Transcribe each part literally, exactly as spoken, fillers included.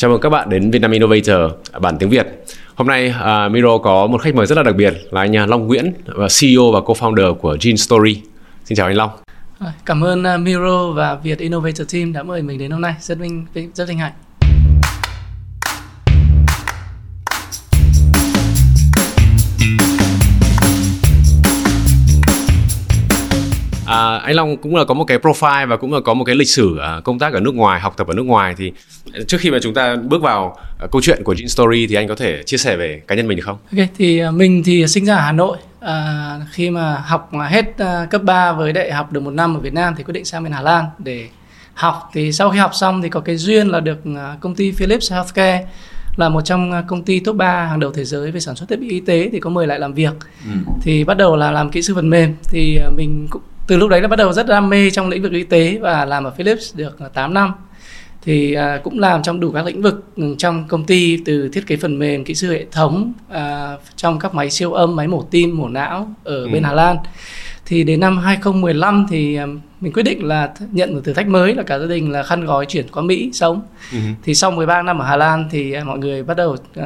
Chào mừng các bạn đến Vietnam Innovator bản tiếng Việt. Hôm nay uh, Miro có một khách mời rất là đặc biệt là anh Long Nguyễn, xê e ô và co-founder của GeneStory. Xin chào anh Long. Cảm ơn uh, Miro và Việt Innovator Team đã mời mình đến hôm nay. Rất vinh rất vinh hạnh. À, anh Long cũng là có một cái profile và cũng là có một cái lịch sử uh, công tác ở nước ngoài, học tập ở nước ngoài. Thì trước khi mà chúng ta bước vào uh, câu chuyện của GeneStory thì anh có thể chia sẻ về cá nhân mình được không? Ok, thì uh, mình thì sinh ra ở Hà Nội. Uh, khi mà học mà hết uh, cấp ba với đại học được một năm ở Việt Nam thì quyết định sang bên Hà Lan để học. Thì sau khi học xong thì có cái duyên là được uh, công ty Philips Healthcare, là một trong công ty top ba hàng đầu thế giới về sản xuất thiết bị y tế, thì có mời lại làm việc. Ừ. Thì bắt đầu là làm kỹ sư phần mềm. Thì uh, mình cũng từ lúc đấy là bắt đầu rất đam mê trong lĩnh vực y tế và làm ở Philips được tám năm. Thì à, cũng làm trong đủ các lĩnh vực trong công ty, từ thiết kế phần mềm, kỹ sư hệ thống, à, trong các máy siêu âm, máy mổ tim, mổ não ở bên ừ. Hà Lan. Thì đến năm hai không một năm thì à, mình quyết định là nhận một thử thách mới, là cả gia đình là khăn gói chuyển qua Mỹ sống. Ừ. Thì sau mười ba năm ở Hà Lan thì à, mọi người bắt đầu... À,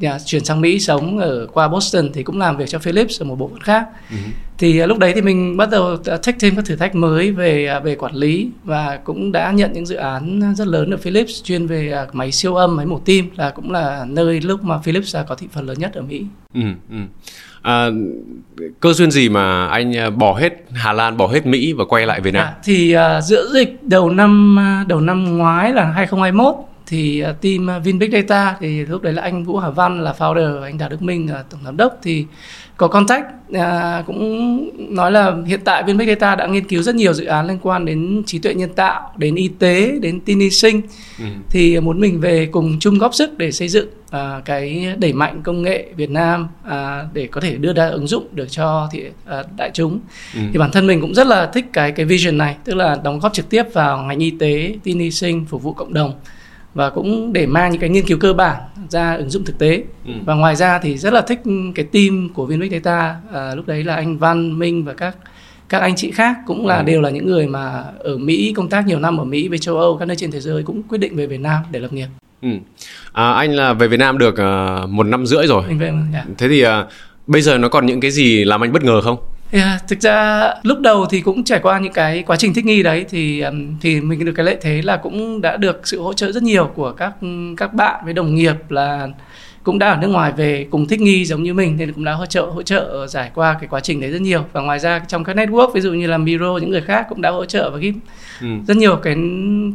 Yeah, chuyển sang Mỹ sống ở qua Boston thì cũng làm việc cho Philips ở một bộ phận khác. Uh-huh. Thì uh, lúc đấy thì mình bắt đầu take thêm các thử thách mới về uh, về quản lý, và cũng đã nhận những dự án rất lớn ở Philips chuyên về uh, máy siêu âm, máy mổ tim, là cũng là nơi lúc mà Philips uh, có thị phần lớn nhất ở Mỹ. Uh-huh. À, cơ duyên gì mà anh bỏ hết Hà Lan, bỏ hết Mỹ và quay lại Việt Nam? À, thì uh, giữa dịch đầu năm đầu năm ngoái là hai không hai mốt. Thì team VinBigData, thì lúc đấy là anh Vũ Hà Văn là founder, anh Đà Đức Minh là tổng giám đốc, thì có contact, à, cũng nói là hiện tại VinBigData đã nghiên cứu rất nhiều dự án liên quan đến trí tuệ nhân tạo, đến y tế, đến tin y sinh. Ừ. Thì muốn mình về cùng chung góp sức để xây dựng à, cái đẩy mạnh công nghệ Việt Nam, à, để có thể đưa ra ứng dụng được cho thị, à, đại chúng. Ừ. Thì bản thân mình cũng rất là thích cái, cái vision này, tức là đóng góp trực tiếp vào ngành y tế, tin y sinh, phục vụ cộng đồng, và cũng để mang những cái nghiên cứu cơ bản ra ứng dụng thực tế. Ừ. Và ngoài ra thì rất là thích cái team của VinBigData, à, lúc đấy là anh Văn, Minh và các các anh chị khác cũng là ừ. đều là những người mà ở Mỹ, công tác nhiều năm ở Mỹ, về châu Âu, các nơi trên thế giới, cũng quyết định về Việt Nam để lập nghiệp. Ừ. À, anh là về Việt Nam được uh, một năm rưỡi rồi. Anh về, yeah. Thế thì uh, bây giờ nó còn những cái gì làm anh bất ngờ không? Yeah, thực ra lúc đầu thì cũng trải qua những cái quá trình thích nghi đấy, thì thì mình được cái lợi thế là cũng đã được sự hỗ trợ rất nhiều của các các bạn với đồng nghiệp, là cũng đã ở nước ngoài về cùng thích nghi giống như mình, nên cũng đã hỗ trợ hỗ trợ trải qua cái quá trình đấy rất nhiều. Và ngoài ra trong các network, ví dụ như là Miro, những người khác cũng đã hỗ trợ và give ừ. rất nhiều cái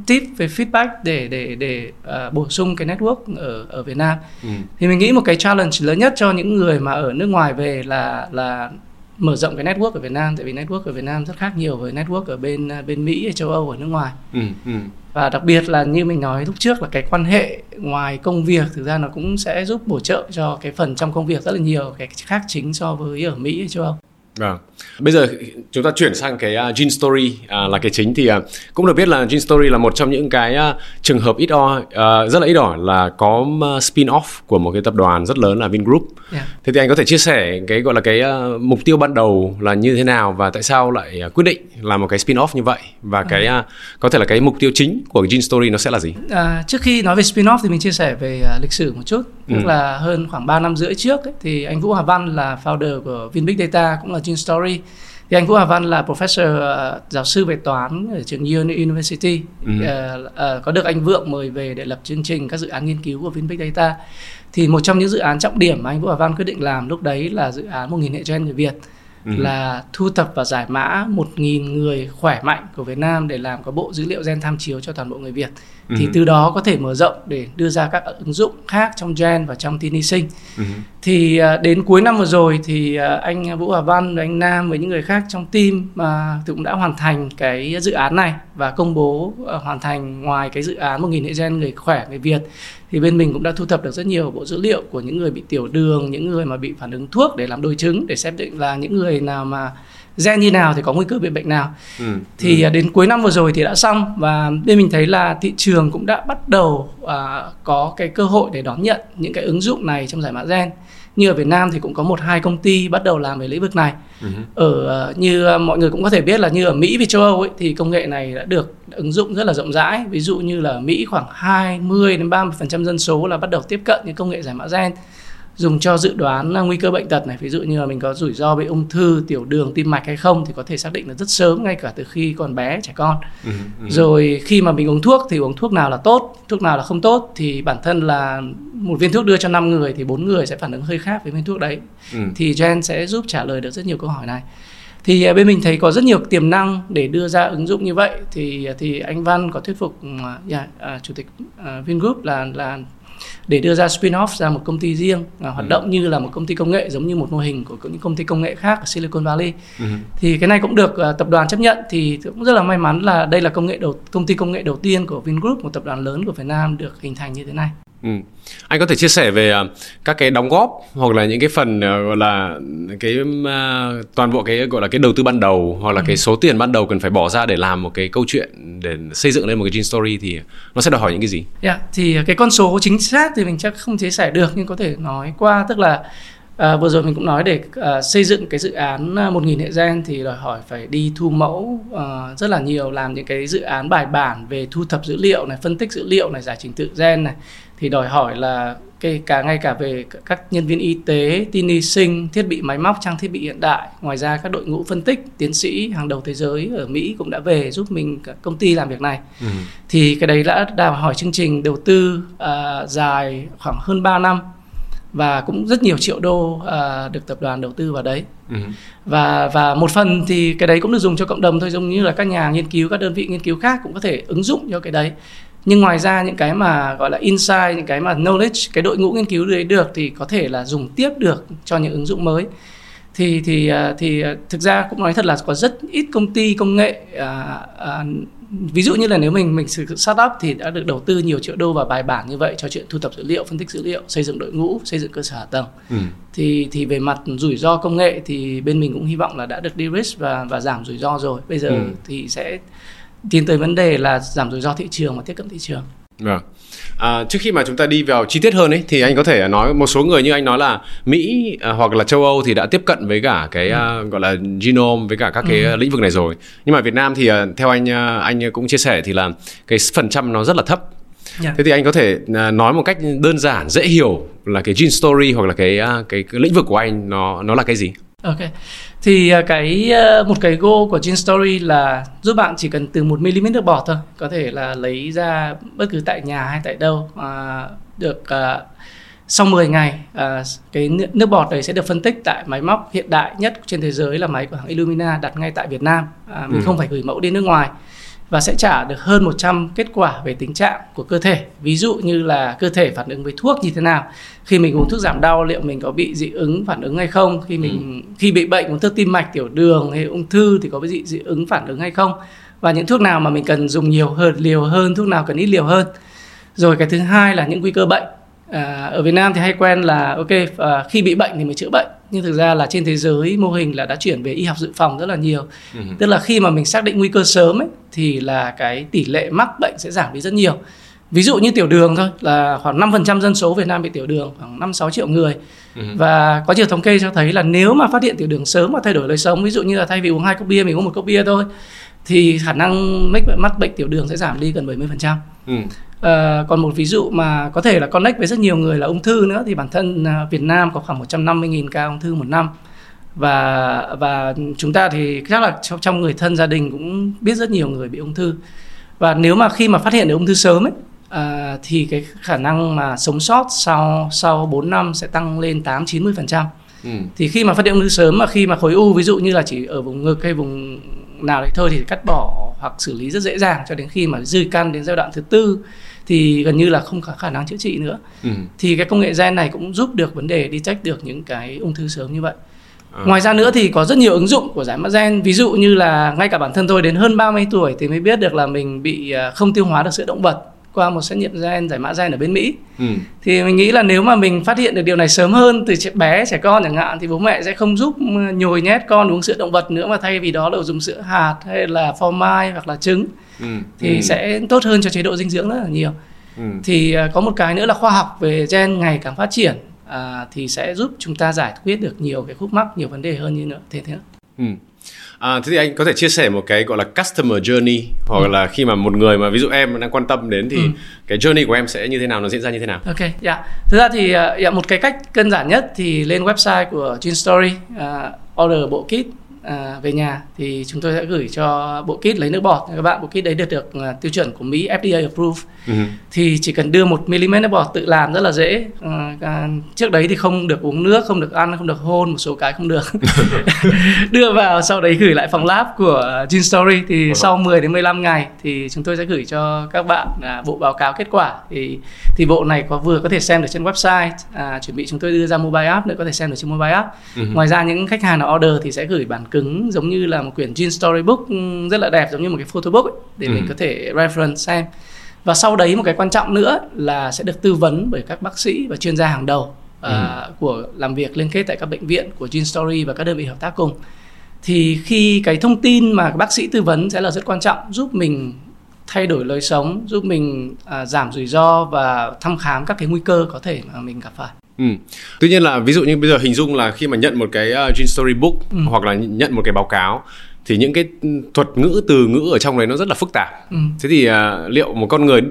tip về feedback để để để uh, bổ sung cái network ở ở Việt Nam. Ừ. Thì mình nghĩ một cái challenge lớn nhất cho những người mà ở nước ngoài về là là mở rộng cái network ở Việt Nam, tại vì network ở Việt Nam rất khác nhiều với network ở bên bên Mỹ, ở châu Âu, ở nước ngoài. Ừ, ừ. Và đặc biệt là như mình nói lúc trước, là cái quan hệ ngoài công việc thực ra nó cũng sẽ giúp bổ trợ cho cái phần trong công việc rất là nhiều, cái khác chính so với ở Mỹ, ở châu Âu. À. Bây giờ chúng ta chuyển sang cái uh, GeneStory uh, là cái chính, thì uh, cũng được biết là GeneStory là một trong những cái uh, trường hợp ít ỏi, uh, rất là ít ỏi là có uh, spin-off của một cái tập đoàn rất lớn là Vingroup. Yeah. Thế thì anh có thể chia sẻ cái gọi là cái uh, mục tiêu ban đầu là như thế nào, và tại sao lại uh, quyết định làm một cái spin-off như vậy, và okay. cái uh, có thể là cái mục tiêu chính của GeneStory nó sẽ là gì? À, trước khi nói về spin-off thì mình chia sẻ về uh, lịch sử một chút, ừ. tức là hơn khoảng ba năm rưỡi trước ấy, thì anh Vũ Hà Văn là founder của VinBigData, cũng là GeneStory. Thì anh Vũ Hà Văn là professor, uh, giáo sư về toán ở trường Yale University. Ừ. Uh, uh, có được anh Vượng mời về để lập chương trình các dự án nghiên cứu của VinBigData. Thì một trong những dự án trọng điểm mà anh Vũ Hà Văn quyết định làm lúc đấy là dự án một nghìn hệ gen người Việt. Ừ. Là thu thập và giải mã một nghìn người khỏe mạnh của Việt Nam để làm có bộ dữ liệu gen tham chiếu cho toàn bộ người Việt. Ừ. Thì từ đó có thể mở rộng để đưa ra các ứng dụng khác trong gen và trong tin y sinh. Ừ. Thì đến cuối năm vừa rồi thì anh Vũ Hà Văn và anh Nam với những người khác trong team mà cũng đã hoàn thành cái dự án này và công bố hoàn thành. Ngoài cái dự án một nghìn hệ gen người khỏe người Việt thì bên mình cũng đã thu thập được rất nhiều bộ dữ liệu của những người bị tiểu đường, những người mà bị phản ứng thuốc để làm đối chứng, để xác định là những người nào mà gen như nào thì có nguy cơ bị bệnh nào. Ừ. Thì ừ. đến cuối năm vừa rồi thì đã xong, và bên mình thấy là thị trường cũng đã bắt đầu uh, có cái cơ hội để đón nhận những cái ứng dụng này trong giải mã gen. Như ở Việt Nam thì cũng có một hai công ty bắt đầu làm về lĩnh vực này. Ừ. Ở như mọi người cũng có thể biết là như ở Mỹ và châu Âu ấy, thì công nghệ này đã được đã ứng dụng rất là rộng rãi. Ví dụ như là Mỹ khoảng hai mươi đến ba mươi phần trăm dân số là bắt đầu tiếp cận những công nghệ giải mã gen, dùng cho dự đoán nguy cơ bệnh tật này. Ví dụ như là mình có rủi ro bị ung thư, tiểu đường, tim mạch hay không thì có thể xác định là rất sớm, ngay cả từ khi còn bé, trẻ con. ừ, ừ. Rồi khi mà mình uống thuốc thì uống thuốc nào là tốt, thuốc nào là không tốt. Thì bản thân là một viên thuốc đưa cho năm người thì bốn người sẽ phản ứng hơi khác với viên thuốc đấy. ừ. Thì gen sẽ giúp trả lời được rất nhiều câu hỏi này. Thì bên mình thấy có rất nhiều tiềm năng để đưa ra ứng dụng như vậy. Thì, thì anh Văn có thuyết phục yeah, uh, Chủ tịch uh, Vingroup là, là để đưa ra spin-off ra một công ty riêng à, hoạt ừ. động như là một công ty công nghệ, giống như một mô hình của những công ty công nghệ khác ở Silicon Valley. ừ. Thì cái này cũng được uh, tập đoàn chấp nhận. Thì cũng rất là may mắn là đây là công nghệ đầu, công ty công nghệ đầu tiên của Vingroup, một tập đoàn lớn của Việt Nam được hình thành như thế này. Ừ. Anh có thể chia sẻ về uh, các cái đóng góp hoặc là những cái phần uh, gọi là cái uh, toàn bộ cái gọi là cái đầu tư ban đầu, hoặc là ừ. cái số tiền ban đầu cần phải bỏ ra để làm một cái câu chuyện, để xây dựng lên một cái GeneStory thì nó sẽ đòi hỏi những cái gì? Yeah, thì cái con số chính xác thì mình chắc không chia sẻ được, nhưng có thể nói qua, tức là uh, vừa rồi mình cũng nói để uh, xây dựng cái dự án một nghìn hệ gen thì đòi hỏi phải đi thu mẫu uh, rất là nhiều, làm những cái dự án bài bản về thu thập dữ liệu này, phân tích dữ liệu này, giải trình tự gen này. Thì đòi hỏi là cái cả ngay cả về các nhân viên y tế, tin y sinh, thiết bị máy móc, trang thiết bị hiện đại. Ngoài ra các đội ngũ phân tích, tiến sĩ hàng đầu thế giới ở Mỹ cũng đã về giúp mình, công ty làm việc này. ừ. Thì cái đấy đã đòi hỏi chương trình đầu tư uh, dài khoảng hơn ba năm, và cũng rất nhiều triệu đô uh, được tập đoàn đầu tư vào đấy. ừ. và, và một phần thì cái đấy cũng được dùng cho cộng đồng thôi, giống như là các nhà nghiên cứu, các đơn vị nghiên cứu khác cũng có thể ứng dụng cho cái đấy. Nhưng ngoài ra những cái mà gọi là insight, những cái mà knowledge, cái đội ngũ nghiên cứu đấy được thì có thể là dùng tiếp được cho những ứng dụng mới. Thì, thì, thì thực ra cũng nói thật là có rất ít công ty công nghệ, à, à, ví dụ như là nếu mình mình sử dụng startup thì đã được đầu tư nhiều triệu đô và bài bản như vậy cho chuyện thu thập dữ liệu, phân tích dữ liệu, xây dựng đội ngũ, xây dựng cơ sở hạ tầng. ừ. thì, thì về mặt rủi ro công nghệ thì bên mình cũng hy vọng là đã được de-risk và, và giảm rủi ro rồi. Bây giờ ừ. thì sẽ tiến tới vấn đề là giảm rủi ro thị trường và tiếp cận thị trường. Vâng. À, trước khi mà chúng ta đi vào chi tiết hơn ấy, thì anh có thể nói một số người như anh nói là Mỹ à, hoặc là châu Âu thì đã tiếp cận với cả cái ừ. uh, gọi là genome với cả các cái ừ. lĩnh vực này rồi. Nhưng mà Việt Nam thì uh, theo anh uh, anh cũng chia sẻ thì là cái phần trăm nó rất là thấp. Yeah. Thế thì anh có thể uh, nói một cách đơn giản, dễ hiểu là cái GeneStory hoặc là cái, uh, cái cái lĩnh vực của anh nó nó là cái gì? Ok. Thì cái một cái goal của GeneStory là giúp bạn chỉ cần từ một mi-li-mét nước bọt thôi, có thể là lấy ra bất cứ tại nhà hay tại đâu, à, được à, sau mười ngày à, cái nước bọt đấy sẽ được phân tích tại máy móc hiện đại nhất trên thế giới là máy của hãng Illumina, đặt ngay tại Việt Nam. À, mình ừ. không phải gửi mẫu đi nước ngoài, và sẽ trả được hơn một trăm kết quả về tình trạng của cơ thể. Ví dụ như là cơ thể phản ứng với thuốc như thế nào, khi mình uống thuốc giảm đau liệu mình có bị dị ứng phản ứng hay không, khi mình ừ. khi bị bệnh uống thuốc tim mạch, tiểu đường hay ung thư thì có bị dị, dị ứng phản ứng hay không, và những thuốc nào mà mình cần dùng nhiều hơn, liều hơn, thuốc nào cần ít liều hơn. Rồi cái thứ hai là những nguy cơ bệnh. À, ở Việt Nam thì hay quen là ok à, khi bị bệnh thì mới chữa bệnh, nhưng thực ra là trên thế giới mô hình là đã chuyển về y học dự phòng rất là nhiều. ừ. Tức là khi mà mình xác định nguy cơ sớm ấy, thì là cái tỷ lệ mắc bệnh sẽ giảm đi rất nhiều. Ví dụ như tiểu đường thôi, là khoảng năm phần trăm dân số Việt Nam bị tiểu đường, khoảng năm sáu triệu người. ừ. Và có nhiều thống kê cho thấy là nếu mà phát hiện tiểu đường sớm và thay đổi lối sống, ví dụ như là thay vì uống hai cốc bia mình uống một cốc bia thôi, thì khả năng mắc bệnh tiểu đường sẽ giảm đi gần bảy mươi phần trăm. ừ. À, còn một ví dụ mà có thể là connect với rất nhiều người là ung thư nữa, thì bản thân Việt Nam có khoảng một trăm năm mươi nghìn ca ung thư một năm, và, và chúng ta thì chắc là trong người thân gia đình cũng biết rất nhiều người bị ung thư. Và nếu mà khi mà phát hiện được ung thư sớm ấy, à, thì cái khả năng mà sống sót sau, sau bốn năm sẽ tăng lên tám đến chín mươi phần trăm. ừ. Thì khi mà phát hiện ung thư sớm, mà khi mà khối u ví dụ như là chỉ ở vùng ngực hay vùng nào đấy thôi thì cắt bỏ hoặc xử lý rất dễ dàng, cho đến khi mà dư căn đến giai đoạn thứ tư thì gần như là không có khả năng chữa trị nữa. ừ. Thì cái công nghệ gen này cũng giúp được vấn đề detect được những cái ung thư sớm như vậy. à. Ngoài ra nữa thì có rất nhiều ứng dụng của giải mã gen. Ví dụ như là ngay cả bản thân tôi đến hơn ba mươi tuổi thì mới biết được là mình bị không tiêu hóa được sữa động vật, qua một xét nghiệm gen, giải mã gen ở bên Mỹ. Ừ. Thì mình nghĩ là nếu mà mình phát hiện được điều này sớm hơn từ trẻ bé, trẻ con chẳng hạn, thì bố mẹ sẽ không giúp nhồi nhét con uống sữa động vật nữa, mà thay vì đó là dùng sữa hạt hay là phô mai hoặc là trứng. Ừ. Thì ừ. sẽ tốt hơn cho chế độ dinh dưỡng rất là nhiều. Ừ. Thì có một cái nữa là khoa học về gen ngày càng phát triển, à, thì sẽ giúp chúng ta giải quyết được nhiều cái khúc mắc, nhiều vấn đề hơn như nữa. Thế thế nữa. Ừ. À, thế thì anh có thể chia sẻ một cái gọi là customer journey, hoặc ừ. là khi mà một người mà ví dụ em đang quan tâm đến thì ừ. cái journey của em sẽ như thế nào, nó diễn ra như thế nào? Ok, dạ. Yeah. Thực ra thì yeah, một cái cách đơn giản nhất thì lên website của GeneStory, uh, order bộ kit uh, về nhà, thì chúng tôi sẽ gửi cho bộ kit lấy nước bọt. Các bạn bộ kit đấy được được uh, tiêu chuẩn của Mỹ, ép đê a approved. Ừ. Thì chỉ cần đưa một mi li mét nước bọt, tự làm rất là dễ. Uh, uh, trước đấy thì không được uống nước, không được ăn, không được hôn, một số cái không được. Đưa vào, sau đấy gửi lại phòng lab của GeneStory. Thì oh, sau mười đến mười lăm ngày thì chúng tôi sẽ gửi cho các bạn uh, bộ báo cáo kết quả. Thì, thì bộ này có vừa có thể xem được trên website, uh, chuẩn bị chúng tôi đưa ra mobile app nữa, có thể xem được trên mobile app. Uh-huh. Ngoài ra những khách hàng nào order thì sẽ gửi bản cứng giống như là một quyển GeneStory book rất là đẹp, giống như một cái photo book ấy, để uh-huh. mình có thể reference xem. Và sau đấy một cái quan trọng nữa là sẽ được tư vấn bởi các bác sĩ và chuyên gia hàng đầu ừ. uh, của làm việc liên kết tại các bệnh viện của GeneStory và các đơn vị hợp tác cùng. Thì khi cái thông tin mà các bác sĩ tư vấn sẽ là rất quan trọng, giúp mình thay đổi lối sống, giúp mình uh, giảm rủi ro và thăm khám các cái nguy cơ có thể mà mình gặp phải. Ừ. Tuy nhiên là ví dụ như bây giờ hình dung là khi mà nhận một cái uh, GeneStory book ừ. hoặc là nhận một cái báo cáo, thì những cái thuật ngữ, từ ngữ ở trong đấy nó rất là phức tạp. Ừ. Thế thì uh, liệu một con người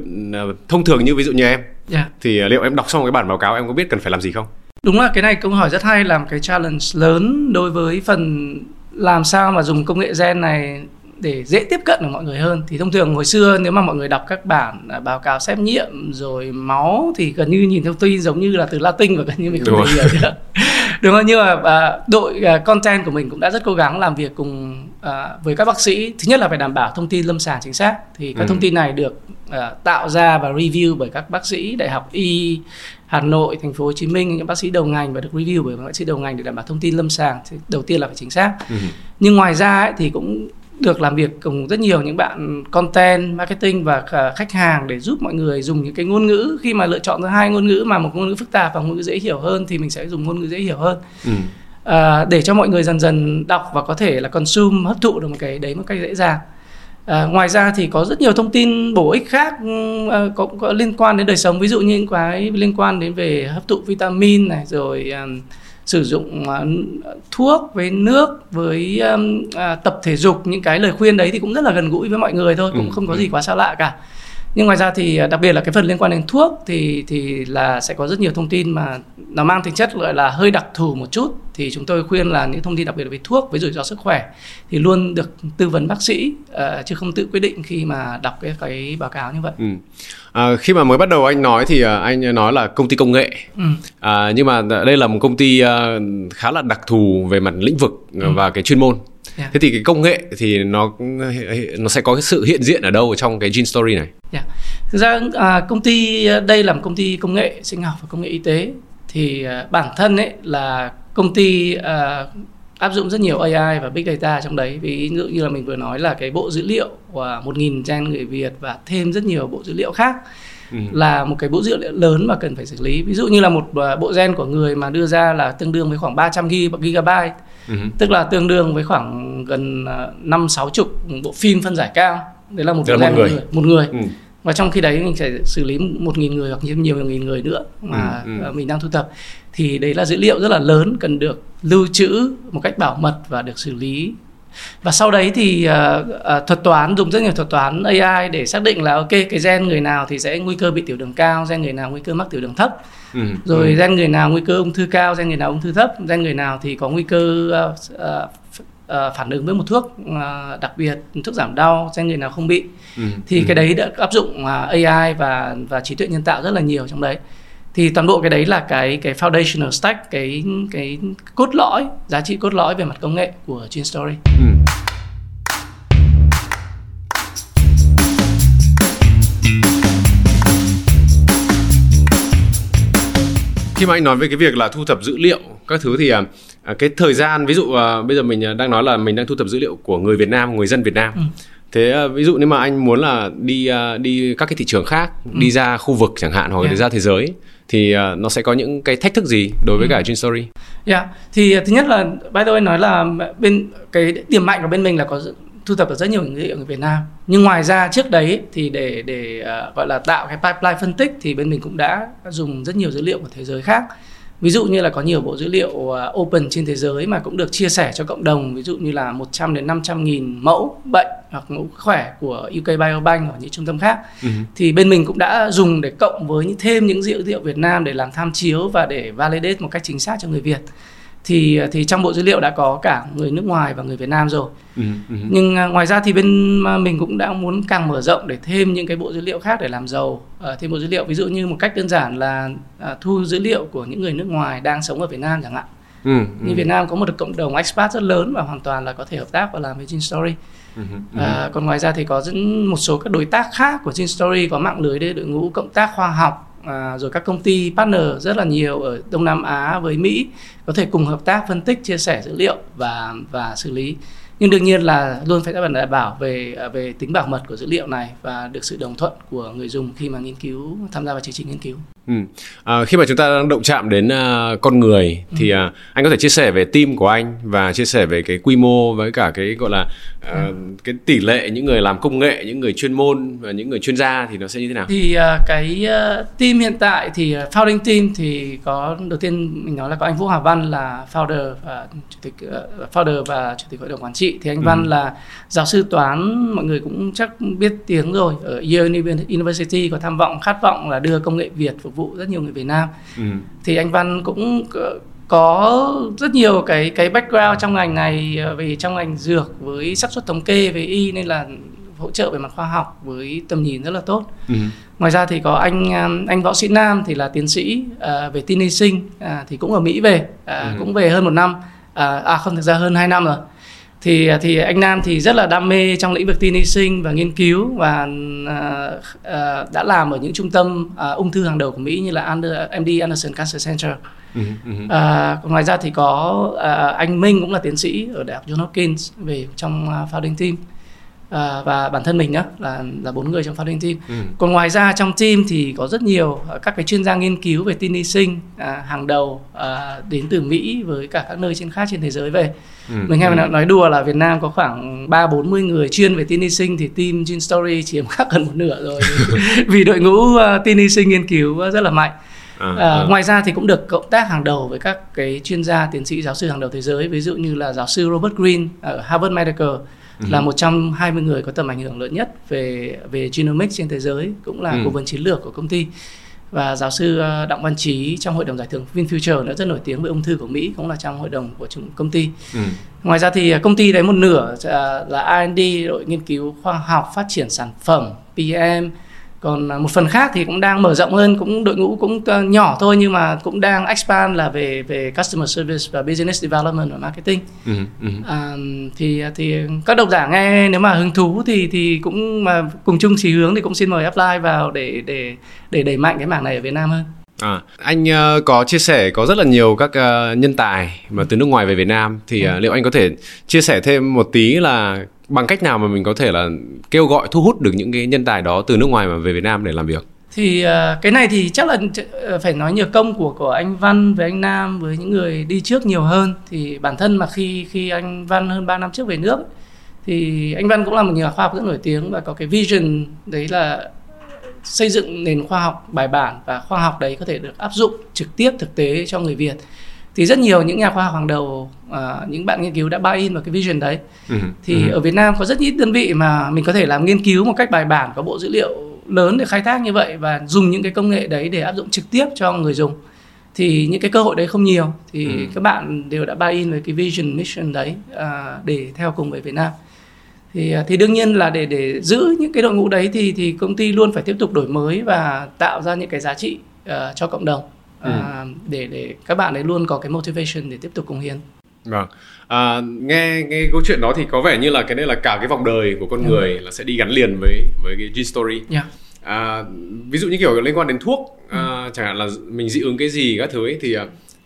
uh, thông thường như ví dụ như em, yeah. thì uh, liệu em đọc xong cái bản báo cáo em có biết cần phải làm gì không? Đúng là cái này câu hỏi rất hay, là một cái challenge lớn đối với phần làm sao mà dùng công nghệ gen này để dễ tiếp cận được mọi người hơn. Thì thông thường hồi xưa nếu mà mọi người đọc các bản báo cáo xét nghiệm rồi máu thì gần như nhìn thông tin giống như là từ Latin và gần như mình không thể hiểu được. Đúng không? Nhưng mà đội content của mình cũng đã rất cố gắng làm việc cùng với các bác sĩ. Thứ nhất là phải đảm bảo thông tin lâm sàng chính xác. Thì các ừ. thông tin này được tạo ra và review bởi các bác sĩ Đại học Y Hà Nội, Thành phố Hồ Chí Minh, những bác sĩ đầu ngành, và được review bởi các bác sĩ đầu ngành để đảm bảo thông tin lâm sàng đầu tiên là phải chính xác. Ừ. Nhưng ngoài ra ấy, thì cũng được làm việc cùng rất nhiều những bạn content, marketing và khách hàng để giúp mọi người dùng những cái ngôn ngữ. Khi mà lựa chọn ra hai ngôn ngữ, mà một ngôn ngữ phức tạp và một ngôn ngữ dễ hiểu hơn, thì mình sẽ dùng ngôn ngữ dễ hiểu hơn. Ừ. À, để cho mọi người dần dần đọc và có thể là consume, hấp thụ được một cái đấy một cách dễ dàng. À, ngoài ra thì có rất nhiều thông tin bổ ích khác à, có, có liên quan đến đời sống. Ví dụ như những cái liên quan đến về hấp thụ vitamin này, rồi à, sử dụng uh, thuốc với nước, với um, uh, tập thể dục. Những cái lời khuyên đấy thì cũng rất là gần gũi với mọi người thôi, cũng ừ, không có ừ. gì quá xa lạ cả. Nhưng ngoài ra thì đặc biệt là cái phần liên quan đến thuốc thì, thì là sẽ có rất nhiều thông tin mà nó mang tính chất gọi là hơi đặc thù một chút. Thì chúng tôi khuyên là những thông tin đặc biệt về thuốc với rủi ro sức khỏe thì luôn được tư vấn bác sĩ, uh, chứ không tự quyết định khi mà đọc cái, cái báo cáo như vậy. Ừ. À, khi mà mới bắt đầu anh nói thì uh, anh nói là công ty công nghệ. Ừ. À, nhưng mà đây là một công ty uh, khá là đặc thù về mặt lĩnh vực ừ. và cái chuyên môn. Yeah. Thế thì cái công nghệ thì nó nó sẽ có cái sự hiện diện ở đâu trong cái GeneStory này? Yeah. Thực ra à, công ty đây là một công ty công nghệ sinh học và công nghệ y tế. Thì à, bản thân ấy là công ty à, áp dụng rất nhiều a i và Big Data trong đấy. Ví dụ như là mình vừa nói là cái bộ dữ liệu của một nghìn gen người Việt và thêm rất nhiều bộ dữ liệu khác. Ừ. Là một cái bộ dữ liệu lớn mà cần phải xử lý. Ví dụ như là một bộ gen của người mà đưa ra là tương đương với khoảng ba trăm gigabyte, ừ. tức là tương đương với khoảng gần năm sáu chục bộ phim phân giải cao. Đấy là một bộ gen một người, người. Một người. Ừ. Và trong khi đấy mình sẽ xử lý một nghìn người hoặc nhiều nghìn người nữa mà ừ. Ừ. mình đang thu thập. Thì đấy là dữ liệu rất là lớn, cần được lưu trữ một cách bảo mật và được xử lý. Và sau đấy thì uh, uh, thuật toán, dùng rất nhiều thuật toán a i để xác định là ok, cái gen người nào thì sẽ nguy cơ bị tiểu đường cao, gen người nào nguy cơ mắc tiểu đường thấp, ừ, rồi ừ. gen người nào nguy cơ ung thư cao, gen người nào ung thư thấp, gen người nào thì có nguy cơ uh, uh, uh, phản ứng với một thuốc uh, đặc biệt, thuốc giảm đau, gen người nào không bị. Ừ, thì ừ. cái đấy đã áp dụng uh, a i và, và trí tuệ nhân tạo rất là nhiều trong đấy. Thì toàn bộ cái đấy là cái, cái foundational stack, cái, cái cốt lõi, giá trị cốt lõi về mặt công nghệ của GeneStory. Ừ. Khi mà anh nói về cái việc là thu thập dữ liệu các thứ thì cái thời gian, ví dụ bây giờ mình đang nói là mình đang thu thập dữ liệu của người Việt Nam, người dân Việt Nam. Ừ. Thế ví dụ nếu mà anh muốn là đi đi các cái thị trường khác, ừ. đi ra khu vực chẳng hạn, hoặc yeah. đi ra thế giới, thì nó sẽ có những cái thách thức gì đối với ừ. cả GeneStory? Dạ, yeah. thì thứ nhất là by the way nói là bên cái điểm mạnh của bên mình là có thu thập được rất nhiều dữ liệu người Việt Nam. Nhưng ngoài ra trước đấy thì để để uh, gọi là tạo cái pipeline phân tích thì bên mình cũng đã dùng rất nhiều dữ liệu của thế giới khác. Ví dụ như là có nhiều bộ dữ liệu open trên thế giới mà cũng được chia sẻ cho cộng đồng, ví dụ như là một trăm đến năm trăm nghìn mẫu bệnh hoặc mẫu khỏe của u ca Biobank hoặc những trung tâm khác. Uh-huh. Thì bên mình cũng đã dùng để cộng với những thêm những dữ liệu Việt Nam để làm tham chiếu và để validate một cách chính xác cho người Việt. Thì thì trong bộ dữ liệu đã có cả người nước ngoài và người Việt Nam rồi. Uh-huh. Nhưng ngoài ra thì bên mình cũng đã muốn càng mở rộng để thêm những cái bộ dữ liệu khác để làm giàu. À, thêm bộ dữ liệu ví dụ như một cách đơn giản là à, thu dữ liệu của những người nước ngoài đang sống ở Việt Nam chẳng hạn. Uh-huh. Như Việt Nam có một cộng đồng expat rất lớn và hoàn toàn là có thể hợp tác và làm với GeneStory. Uh-huh. Uh-huh. À, còn ngoài ra thì có một số các đối tác khác của GeneStory, có mạng lưới đội ngũ cộng tác khoa học. À, rồi các công ty partner rất là nhiều ở Đông Nam Á với Mỹ có thể cùng hợp tác phân tích, chia sẻ dữ liệu và và xử lý. Nhưng đương nhiên là luôn phải đảm bảo về về tính bảo mật của dữ liệu này và được sự đồng thuận của người dùng khi mà nghiên cứu, tham gia vào chương trình nghiên cứu. Ừ. À, khi mà chúng ta đang động chạm đến uh, con người thì uh, anh có thể chia sẻ về team của anh và chia sẻ về cái quy mô với cả cái gọi là uh, ừ. cái tỷ lệ những người làm công nghệ, những người chuyên môn và những người chuyên gia thì nó sẽ như thế nào? Thì uh, cái uh, team hiện tại thì uh, founding team thì có, đầu tiên mình nói là có anh Vũ Hà Văn là founder và chủ tịch uh, founder và chủ tịch hội đồng quản trị. Thì anh ừ. Văn là giáo sư toán, mọi người cũng chắc biết tiếng rồi, ở Yale University có tham vọng, khát vọng là đưa công nghệ Việt vụ rất nhiều người Việt Nam. Ừ. Thì anh Văn cũng có rất nhiều cái cái background trong ngành này, về trong ngành dược với xác suất thống kê, về y, nên là hỗ trợ về mặt khoa học với tầm nhìn rất là tốt. Ừ. Ngoài ra thì có anh anh Võ Sĩ Nam thì là tiến sĩ à, về tin y sinh, à, thì cũng ở Mỹ về, à, ừ. cũng về hơn một năm, à, à không thực ra hơn hai năm rồi. Thì thì anh Nam thì rất là đam mê trong lĩnh vực tin y sinh và nghiên cứu và uh, uh, đã làm ở những trung tâm uh, ung thư hàng đầu của Mỹ như là em đê Anderson Cancer Center. Uh, ngoài ra thì có uh, anh Minh cũng là tiến sĩ ở Đại học Johns Hopkins về trong uh, founding team. À, và bản thân mình đó là là bốn người trong founding team. Ừ. Còn ngoài ra trong team thì có rất nhiều các cái chuyên gia nghiên cứu về tin y sinh à, hàng đầu à, đến từ Mỹ với cả các nơi trên khác trên thế giới về. Ừ. Mình hay ừ. nói đùa là Việt Nam có khoảng ba bốn mươi người chuyên về tin y sinh thì team GeneStory chiếm khoảng gần một nửa rồi vì đội ngũ uh, tin y sinh nghiên cứu rất là mạnh. À, à, ngoài ra thì cũng được cộng tác hàng đầu với các cái chuyên gia, tiến sĩ, giáo sư hàng đầu thế giới, ví dụ như là giáo sư Robert Green ở Harvard Medical. Ừ. Là một trăm hai mươi người có tầm ảnh hưởng lớn nhất về, về genomics trên thế giới, cũng là ừ. cố vấn chiến lược của công ty. Và giáo sư Đặng Văn Chí trong hội đồng giải thưởng Vinfuture nữa, rất nổi tiếng với ung thư của Mỹ, cũng là trong hội đồng của công ty. Ừ. Ngoài ra thì công ty đấy một nửa là R and D, đội nghiên cứu khoa học phát triển sản phẩm P M. Còn một phần khác thì cũng đang mở rộng hơn, cũng đội ngũ cũng nhỏ thôi nhưng mà cũng đang expand là về về customer service và business development và marketing. Ừ, ừ. À, thì thì các độc giả nghe nếu mà hứng thú thì thì cũng mà cùng chung chí hướng thì cũng xin mời apply vào để để để đẩy mạnh cái mảng này ở Việt Nam hơn. À, anh uh, có chia sẻ có rất là nhiều các uh, nhân tài mà từ nước ngoài về Việt Nam thì ừ. uh, liệu anh có thể chia sẻ thêm một tí là bằng cách nào mà mình có thể là kêu gọi thu hút được những cái nhân tài đó từ nước ngoài mà về Việt Nam để làm việc? Thì uh, cái này thì chắc là phải nói nhờ công của của anh Văn với anh Nam, với những người đi trước nhiều hơn. Thì bản thân mà khi khi anh Văn hơn ba năm trước về nước thì anh Văn cũng là một nhà khoa học rất nổi tiếng và có cái vision đấy là xây dựng nền khoa học bài bản và khoa học đấy có thể được áp dụng trực tiếp thực tế cho người Việt. Thì rất nhiều những nhà khoa học hàng đầu, uh, những bạn nghiên cứu đã buy in vào cái vision đấy. Ừ, thì ừ. ở Việt Nam có rất ít đơn vị mà mình có thể làm nghiên cứu một cách bài bản, có bộ dữ liệu lớn để khai thác như vậy và dùng những cái công nghệ đấy để áp dụng trực tiếp cho người dùng. Thì những cái cơ hội đấy không nhiều. Thì ừ. các bạn đều đã buy in với cái vision, mission đấy uh, để theo cùng với Việt Nam. Thì, thì đương nhiên là để, để giữ những cái đội ngũ đấy thì, thì công ty luôn phải tiếp tục đổi mới và tạo ra những cái giá trị uh, cho cộng đồng. Ừ. À, để để các bạn ấy luôn có cái motivation để tiếp tục cống hiến. Vâng. À, nghe nghe câu chuyện đó thì có vẻ như là cái này là cả cái vòng đời của con ừ. người là sẽ đi gắn liền với với cái GeneStory. Yeah. À, ví dụ như kiểu liên quan đến thuốc, ừ. à, chẳng hạn là mình dị ứng cái gì các thứ ấy, thì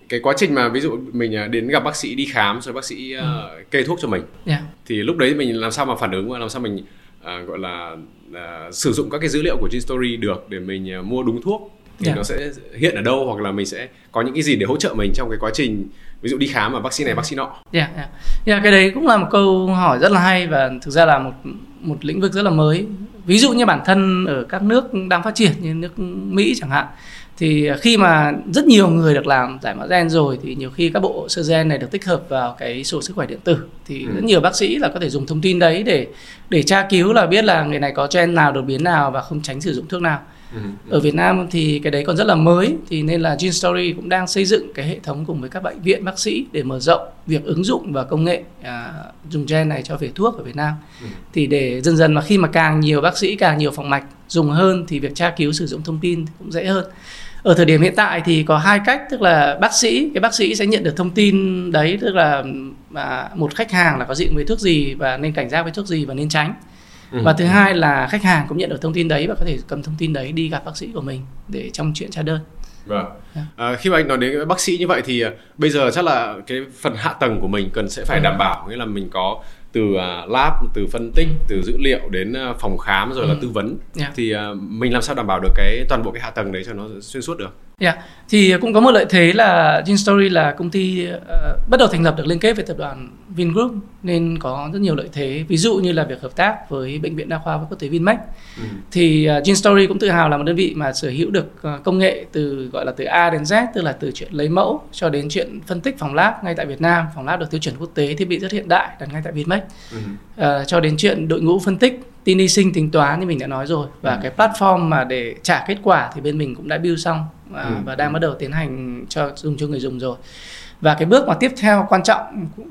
cái quá trình mà ví dụ mình đến gặp bác sĩ đi khám rồi bác sĩ ừ. uh, kê thuốc cho mình, yeah. thì lúc đấy mình làm sao mà phản ứng, làm sao mình à, gọi là à, sử dụng các cái dữ liệu của GeneStory được để mình à, mua đúng thuốc thì yeah. nó sẽ hiện ở đâu, hoặc là mình sẽ có những cái gì để hỗ trợ mình trong cái quá trình ví dụ đi khám mà bác sĩ này bác sĩ nọ. Dạ, yeah, yeah. yeah, cái đấy cũng là một câu hỏi rất là hay và thực ra là một một lĩnh vực rất là mới. Ví dụ như bản thân ở các nước đang phát triển như nước Mỹ chẳng hạn, thì khi mà rất nhiều người được làm giải mã gen rồi thì nhiều khi các bộ sơ gen này được tích hợp vào cái sổ sức khỏe điện tử, thì ừ. rất nhiều bác sĩ là có thể dùng thông tin đấy để để tra cứu là biết là người này có gen nào, đột biến nào và không tránh sử dụng thuốc nào. ừ. Ở Việt Nam thì cái đấy còn rất là mới, thì nên là GeneStory cũng đang xây dựng cái hệ thống cùng với các bệnh viện bác sĩ để mở rộng việc ứng dụng và công nghệ à, dùng gen này cho về thuốc ở Việt Nam. ừ. Thì để dần dần mà khi mà càng nhiều bác sĩ, càng nhiều phòng mạch dùng hơn thì việc tra cứu sử dụng thông tin cũng dễ hơn. Ở thời điểm hiện tại thì có hai cách, tức là bác sĩ, cái bác sĩ sẽ nhận được thông tin đấy, tức là một khách hàng là có dị ứng với thuốc gì và nên cảnh giác với thuốc gì và nên tránh. Ừ. Và thứ hai là khách hàng cũng nhận được thông tin đấy và có thể cầm thông tin đấy đi gặp bác sĩ của mình để trong chuyện tra đơn. Vâng. À, khi mà anh nói đến bác sĩ như vậy thì bây giờ chắc là cái phần hạ tầng của mình cần sẽ phải ừ. đảm bảo, nghĩa là mình có từ lab, từ phân tích, từ dữ liệu đến phòng khám rồi ừ. là tư vấn. yeah. Thì mình làm sao đảm bảo được cái toàn bộ cái hạ tầng đấy cho nó xuyên suốt được? Dạ, yeah. Thì cũng có một lợi thế là GeneStory là công ty uh, bắt đầu thành lập được liên kết với tập đoàn Vingroup, nên có rất nhiều lợi thế. Ví dụ như là việc hợp tác với Bệnh viện Đa khoa Quốc tế Vinmec. ừ. Thì uh, GeneStory cũng tự hào là một đơn vị mà sở hữu được uh, công nghệ từ gọi là từ A đến Z, tức là từ chuyện lấy mẫu cho đến chuyện phân tích phòng lab ngay tại Việt Nam. Phòng lab được tiêu chuẩn quốc tế, thiết bị rất hiện đại đặt ngay tại Vinmec. ừ. uh, Cho đến chuyện đội ngũ phân tích, tin y sinh, tính toán như mình đã nói rồi. Và ừ. cái platform mà để trả kết quả thì bên mình cũng đã build xong và, ừ. và đang bắt đầu tiến hành cho dùng cho người dùng rồi. Và cái bước mà tiếp theo quan trọng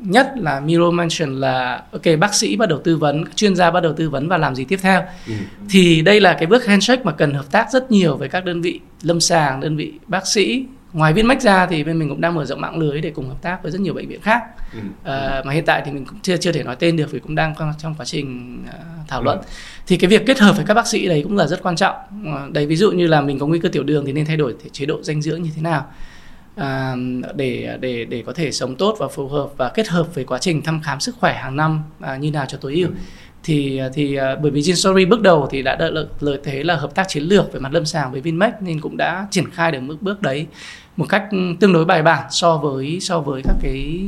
nhất là Miro mention là ok, bác sĩ bắt đầu tư vấn, các chuyên gia bắt đầu tư vấn và làm gì tiếp theo. ừ. Thì đây là cái bước handshake mà cần hợp tác rất nhiều với các đơn vị lâm sàng, đơn vị bác sĩ. Ngoài Vinmec ra thì bên mình cũng đang mở rộng mạng lưới để cùng hợp tác với rất nhiều bệnh viện khác. ừ. à, Mà hiện tại thì mình cũng chưa, chưa thể nói tên được vì cũng đang trong quá trình uh, thảo luận. ừ. Thì cái việc kết hợp với các bác sĩ đấy cũng là rất quan trọng. Đấy, ví dụ như là mình có nguy cơ tiểu đường thì nên thay đổi chế độ dinh dưỡng như thế nào à, để, để, để có thể sống tốt và phù hợp, và kết hợp với quá trình thăm khám sức khỏe hàng năm à, như nào cho tối ưu. ừ. Thì, thì bởi vì GeneStory bước đầu thì đã đợi lợi, lợi thế là hợp tác chiến lược về mặt lâm sàng với Vinmec, nên cũng đã triển khai được bước đấy một cách tương đối bài bản so với so với các cái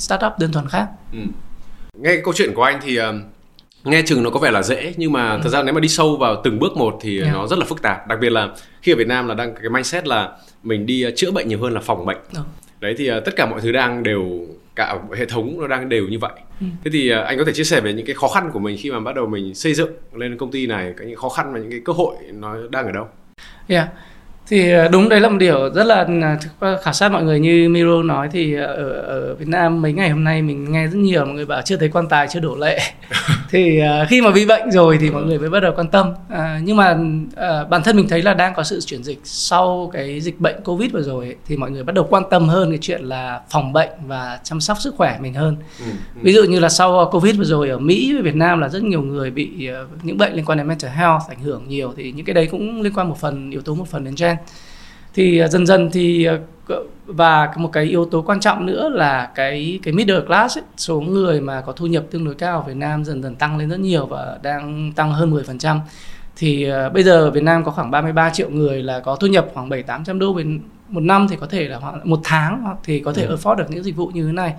startup đơn thuần khác. ừ. Nghe câu chuyện của anh thì nghe chừng nó có vẻ là dễ, nhưng mà ừ. thật ra nếu mà đi sâu vào từng bước một thì yeah. nó rất là phức tạp. Đặc biệt là khi ở Việt Nam là đang cái mindset là mình đi chữa bệnh nhiều hơn là phòng bệnh. ừ. Đấy, thì tất cả mọi thứ đang đều, cả hệ thống nó đang đều như vậy. ừ. Thế thì anh có thể chia sẻ về những cái khó khăn của mình khi mà bắt đầu mình xây dựng lên công ty này, cái những khó khăn và những cái cơ hội nó đang ở đâu? yeah. Thì đúng, đấy là một điều rất là khảo sát mọi người. Như Miro nói thì ở, ở Việt Nam mấy ngày hôm nay mình nghe rất nhiều mọi người bảo chưa thấy quan tài chưa đổ lệ. Thì khi mà bị bệnh rồi thì mọi người mới bắt đầu quan tâm. à, Nhưng mà à, bản thân mình thấy là đang có sự chuyển dịch sau cái dịch bệnh Covid vừa rồi ấy, thì mọi người bắt đầu quan tâm hơn cái chuyện là phòng bệnh và chăm sóc sức khỏe mình hơn. ừ, ừ. Ví dụ như là sau Covid vừa rồi ở Mỹ và Việt Nam là rất nhiều người bị những bệnh liên quan đến mental health ảnh hưởng nhiều. Thì những cái đấy cũng liên quan một phần, yếu tố một phần đến gen. Thì dần dần thì và một cái yếu tố quan trọng nữa là cái cái middle class ấy, số người mà có thu nhập tương đối cao ở Việt Nam dần dần tăng lên rất nhiều và đang tăng hơn mười phần trăm. Thì bây giờ Việt Nam có khoảng ba mươi ba triệu người là có thu nhập khoảng bảy trăm tám trăm đô một năm, thì có thể là một tháng, hoặc thì có thể ừ. afford được những dịch vụ như thế này.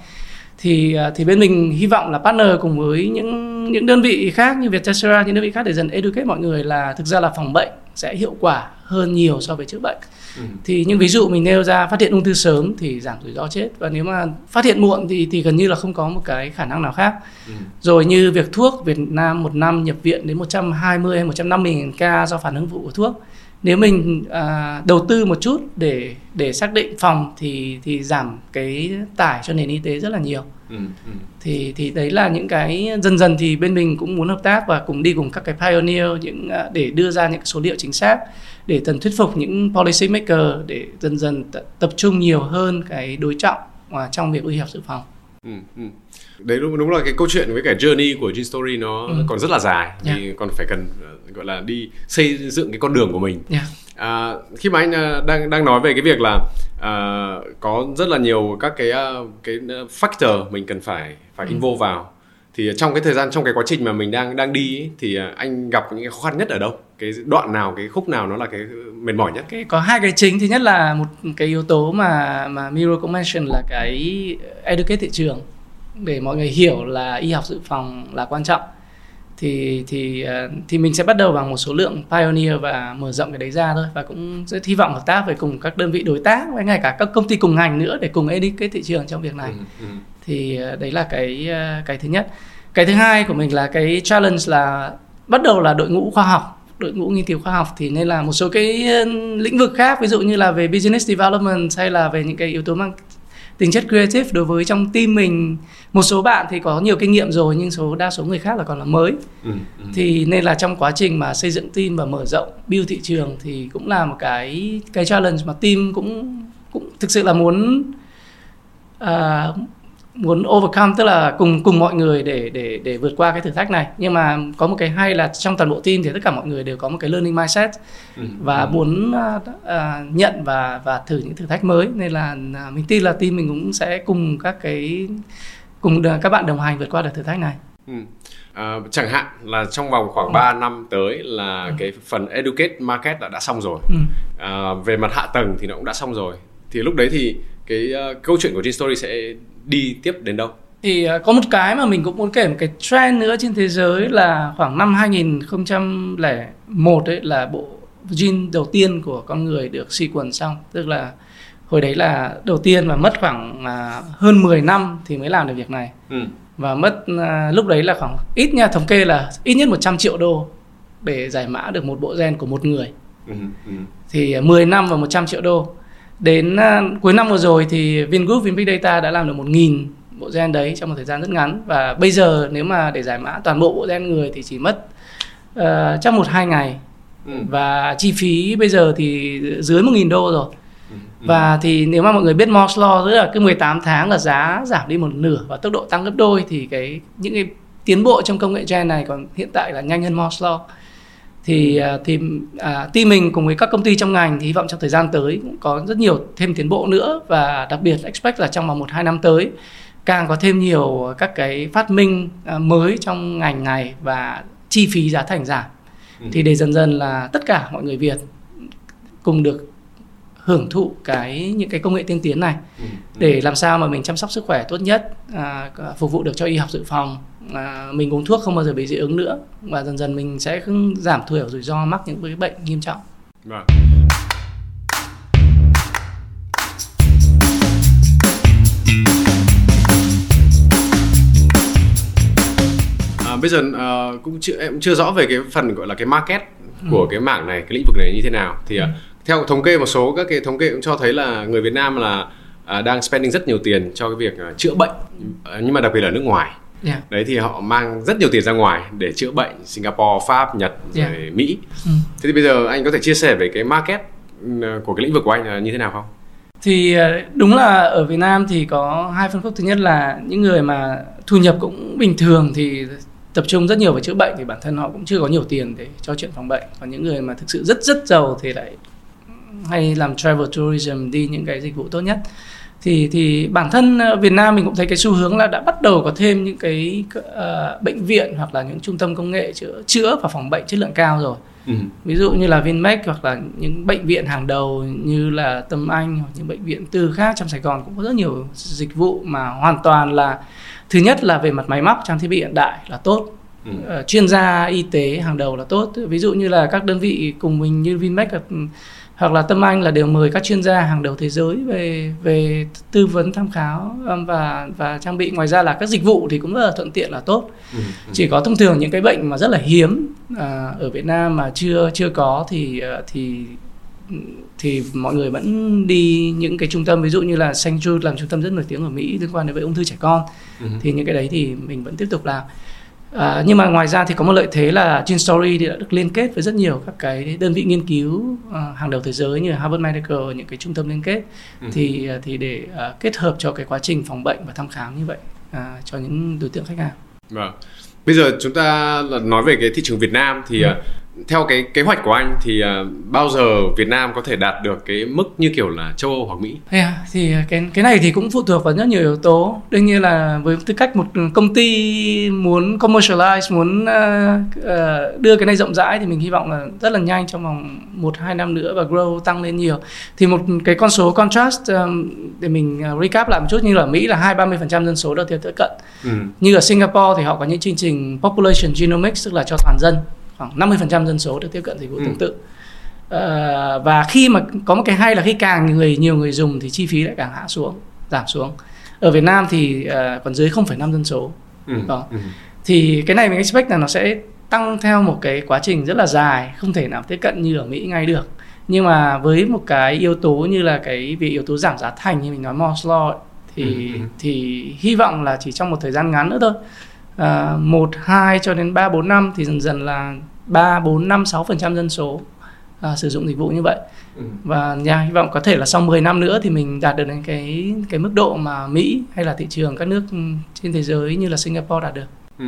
Thì thì bên mình hy vọng là partner cùng với những những đơn vị khác như Vietcetera, những đơn vị khác để dần educate mọi người là thực ra là phòng bệnh sẽ hiệu quả hơn nhiều so với chữa bệnh. ừ. Thì những ví dụ mình nêu ra, phát hiện ung thư sớm thì giảm rủi ro chết, và nếu mà phát hiện muộn thì thì gần như là không có một cái khả năng nào khác. ừ. Rồi như việc thuốc, Việt Nam một năm nhập viện đến một trăm hai mươi hay một trăm năm mươi nghìn ca do phản ứng phụ của thuốc. Nếu mình à, đầu tư một chút để để xác định phòng thì thì giảm cái tải cho nền y tế rất là nhiều. ừ, ừ. Thì thì đấy là những cái dần dần thì bên mình cũng muốn hợp tác và cùng đi cùng các cái pioneer những để đưa ra những số liệu chính xác để dần thuyết phục những policy maker để dần dần tập trung nhiều hơn cái đối trọng trong việc uy hiếp dự phòng. Ừ, ừ. Đấy đúng, đúng là cái câu chuyện với cả journey của GeneStory nó ừ. còn rất là dài, yeah. thì còn phải cần gọi là đi xây dựng cái con đường của mình. yeah. à, Khi mà anh đang, đang nói về cái việc là à, có rất là nhiều các cái, cái factor mình cần phải, phải involve vào, Thì trong cái thời gian, trong cái quá trình mà mình đang đang đi ấy, thì anh gặp những cái khó khăn nhất ở đâu? Cái đoạn nào, cái khúc nào nó là cái mệt mỏi nhất? Có hai cái chính. Thứ nhất là một cái yếu tố mà, mà Miro cũng mention là cái educate thị trường, để mọi người hiểu là y học dự phòng là quan trọng. Thì, thì, thì mình sẽ bắt đầu bằng một số lượng pioneer và mở rộng cái đấy ra thôi. Và cũng rất hy vọng hợp tác với cùng các đơn vị đối tác, với ngay cả các công ty cùng ngành nữa, để cùng educate thị trường trong việc này. Ừ, ừ. Thì đấy là cái, cái thứ nhất. Cái thứ hai của mình là cái challenge là bắt đầu là đội ngũ khoa học, đội ngũ nghiên cứu khoa học. Thì nên là một số cái lĩnh vực khác, ví dụ như là về business development hay là về những cái yếu tố mang tính chất creative đối với trong team mình. Một số bạn thì có nhiều kinh nghiệm rồi, nhưng số đa số người khác là còn là mới. ừ, ừ. Thì nên là trong quá trình mà xây dựng team và mở rộng build thị trường thì cũng là một cái, cái challenge mà team cũng, cũng thực sự là muốn uh, muốn overcome, tức là cùng cùng mọi người để để để vượt qua cái thử thách này. Nhưng mà có một cái hay là trong toàn bộ team thì tất cả mọi người đều có một cái learning mindset ừ, và ừ. muốn uh, uh, nhận và và thử những thử thách mới. Nên là uh, mình tin là team mình cũng sẽ cùng các cái cùng các bạn đồng hành vượt qua được thử thách này. Ừ. À, chẳng hạn là trong vòng khoảng ừ. ba năm tới là ừ. cái phần educate market đã, đã xong rồi. Ừ. À, về mặt hạ tầng thì nó cũng đã xong rồi. Thì lúc đấy thì cái uh, câu chuyện của GeneStory sẽ đi tiếp đến đâu? Thì uh, có một cái mà mình cũng muốn kể, một cái trend nữa trên thế giới là khoảng năm hai nghìn không trăm lẻ một ấy, là bộ gene đầu tiên của con người được sequence xong. Tức là hồi đấy là đầu tiên và mất khoảng uh, hơn mười năm thì mới làm được việc này. Ừ. Và mất uh, lúc đấy là khoảng ít nha, thống kê là ít nhất một trăm triệu đô để giải mã được một bộ gen của một người. Ừ. Ừ. Thì uh, mười năm và một trăm triệu đô. Đến uh, cuối năm vừa rồi thì Vingroup, VinBigData đã làm được một nghìn bộ gen đấy trong một thời gian rất ngắn. Và bây giờ nếu mà để giải mã toàn bộ bộ gen người thì chỉ mất uh, chắc một hai ngày. ừ. Và chi phí bây giờ thì dưới một nghìn đô rồi. ừ. Và thì nếu mà mọi người biết Moore's Law, tức là cứ mười tám tháng là giá giảm đi một nửa và tốc độ tăng gấp đôi, thì cái những cái tiến bộ trong công nghệ gen này còn hiện tại là nhanh hơn Moore's Law. Thì thì à, team mình cùng với các công ty trong ngành thì hy vọng trong thời gian tới cũng có rất nhiều thêm tiến bộ nữa, và đặc biệt expect là trong vòng một hai năm tới càng có thêm nhiều các cái phát minh à, mới trong ngành này và chi phí giá thành giảm. ừ. Thì để dần dần là tất cả mọi người Việt cùng được hưởng thụ cái những cái công nghệ tiên tiến này, ừ. để làm sao mà mình chăm sóc sức khỏe tốt nhất, à, phục vụ được cho y học dự phòng. À, mình uống thuốc không bao giờ bị dị ứng nữa, và dần dần mình sẽ giảm thiểu rủi ro mắc những cái bệnh nghiêm trọng. Vâng. À, bây giờ à, cũng chưa, em chưa rõ về cái phần gọi là cái market của ừ. cái mảng này, cái lĩnh vực này như thế nào. Thì ừ. à, theo thống kê, một số các cái thống kê cũng cho thấy là người Việt Nam là à, đang spending rất nhiều tiền cho cái việc à, chữa bệnh, à, nhưng mà đặc biệt là nước ngoài. Yeah. Đấy thì họ mang rất nhiều tiền ra ngoài để chữa bệnh, Singapore, Pháp, Nhật, yeah. rồi Mỹ. ừ. Thế thì bây giờ anh có thể chia sẻ về cái market của cái lĩnh vực của anh là như thế nào không? Thì đúng là ở Việt Nam thì có hai phân khúc. Thứ nhất là những người mà thu nhập cũng bình thường thì tập trung rất nhiều vào chữa bệnh, thì bản thân họ cũng chưa có nhiều tiền để cho chuyện phòng bệnh. Còn những người mà thực sự rất rất giàu thì lại hay làm travel tourism, đi những cái dịch vụ tốt nhất. Thì, thì bản thân Việt Nam mình cũng thấy cái xu hướng là đã bắt đầu có thêm những cái uh, bệnh viện hoặc là những trung tâm công nghệ chữa, chữa và phòng bệnh chất lượng cao rồi. ừ. Ví dụ như là Vinmec hoặc là những bệnh viện hàng đầu như là Tâm Anh hoặc những bệnh viện tư khác trong Sài Gòn cũng có rất nhiều dịch vụ mà hoàn toàn là, thứ nhất là về mặt máy móc, trang thiết bị hiện đại là tốt, ừ. uh, chuyên gia y tế hàng đầu là tốt. Ví dụ như là các đơn vị cùng mình như Vinmec hoặc là Tâm Anh là đều mời các chuyên gia hàng đầu thế giới về về tư vấn, tham khảo và và trang bị. Ngoài ra là các dịch vụ thì cũng rất là thuận tiện, là tốt. ừ, ừ. Chỉ có thông thường những cái bệnh mà rất là hiếm à, ở Việt Nam mà chưa chưa có thì thì thì mọi người vẫn đi những cái trung tâm, ví dụ như là Saint Jude làm trung tâm rất nổi tiếng ở Mỹ liên quan đến bệnh ung thư trẻ con. ừ. Thì những cái đấy thì mình vẫn tiếp tục làm. À, nhưng mà ngoài ra thì có một lợi thế là GeneStory thì đã được liên kết với rất nhiều các cái đơn vị nghiên cứu à, hàng đầu thế giới như Harvard Medical, những cái trung tâm liên kết. ừ. thì thì để à, kết hợp cho cái quá trình phòng bệnh và thăm khám như vậy à, cho những đối tượng khách hàng. Vâng. Bây giờ chúng ta nói về cái thị trường Việt Nam thì ừ. Theo cái kế hoạch của anh thì uh, bao giờ Việt Nam có thể đạt được cái mức như kiểu là châu Âu hoặc Mỹ? Yeah, thì cái, cái này thì cũng phụ thuộc vào rất nhiều yếu tố. Đương nhiên là với tư cách một công ty muốn commercialize, muốn uh, uh, đưa cái này rộng rãi thì mình hy vọng là rất là nhanh, trong vòng một hai năm nữa, và grow tăng lên nhiều. Thì một cái con số contrast um, để mình recap lại một chút, như là Mỹ là hai đến ba mươi phần trăm dân số được tiếp cận. Ừ. Như ở Singapore thì họ có những chương trình population genomics, tức là cho toàn dân khoảng năm mươi phần trăm dân số được tiếp cận dịch vụ ừ. tương tự. À, và khi mà có một cái hay là khi càng người nhiều người dùng thì chi phí lại càng hạ xuống, giảm xuống. Ở Việt Nam thì à, còn dưới không phẩy năm dân số. Ừ. Đó. Ừ. Thì cái này mình expect là nó sẽ tăng theo một cái quá trình rất là dài, không thể nào tiếp cận như ở Mỹ ngay được. Nhưng mà với một cái yếu tố như là cái vì yếu tố giảm giá thành như mình nói Moore's Law ấy, thì ừ. Ừ. thì hy vọng là chỉ trong một thời gian ngắn nữa thôi. À, một, hai cho đến ba, bốn năm thì dần dần là ba, bốn, năm, sáu phần trăm dân số à, sử dụng dịch vụ như vậy. Ừ. Và nhà hy vọng có thể là sau mười năm nữa thì mình đạt được đến cái, cái mức độ mà Mỹ hay là thị trường các nước trên thế giới như là Singapore đạt được. Ừ.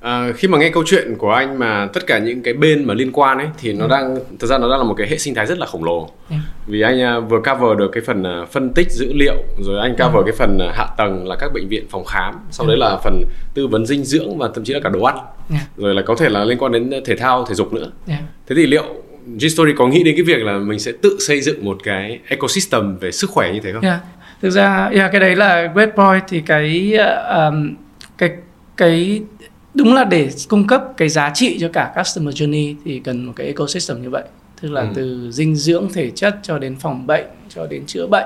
À, khi mà nghe câu chuyện của anh mà tất cả những cái bên mà liên quan ấy thì nó ừ. đang, thực ra nó đang là một cái hệ sinh thái rất là khổng lồ. Ừ. Vì anh vừa cover được cái phần phân tích dữ liệu, rồi anh cover ừ. cái phần hạ tầng là các bệnh viện, phòng khám, sau ừ. đấy là phần tư vấn dinh dưỡng và thậm chí là cả đồ ăn. Ừ. Rồi là có thể là liên quan đến thể thao, thể dục nữa. Ừ. Thế thì liệu GeneStory có nghĩ đến cái việc là mình sẽ tự xây dựng một cái ecosystem về sức khỏe như thế không? Yeah. Thực ra yeah, cái đấy là great point. Thì cái uh, cái cái đúng là để cung cấp cái giá trị cho cả customer journey thì cần một cái ecosystem như vậy, tức là ừ. từ dinh dưỡng, thể chất cho đến phòng bệnh, cho đến chữa bệnh.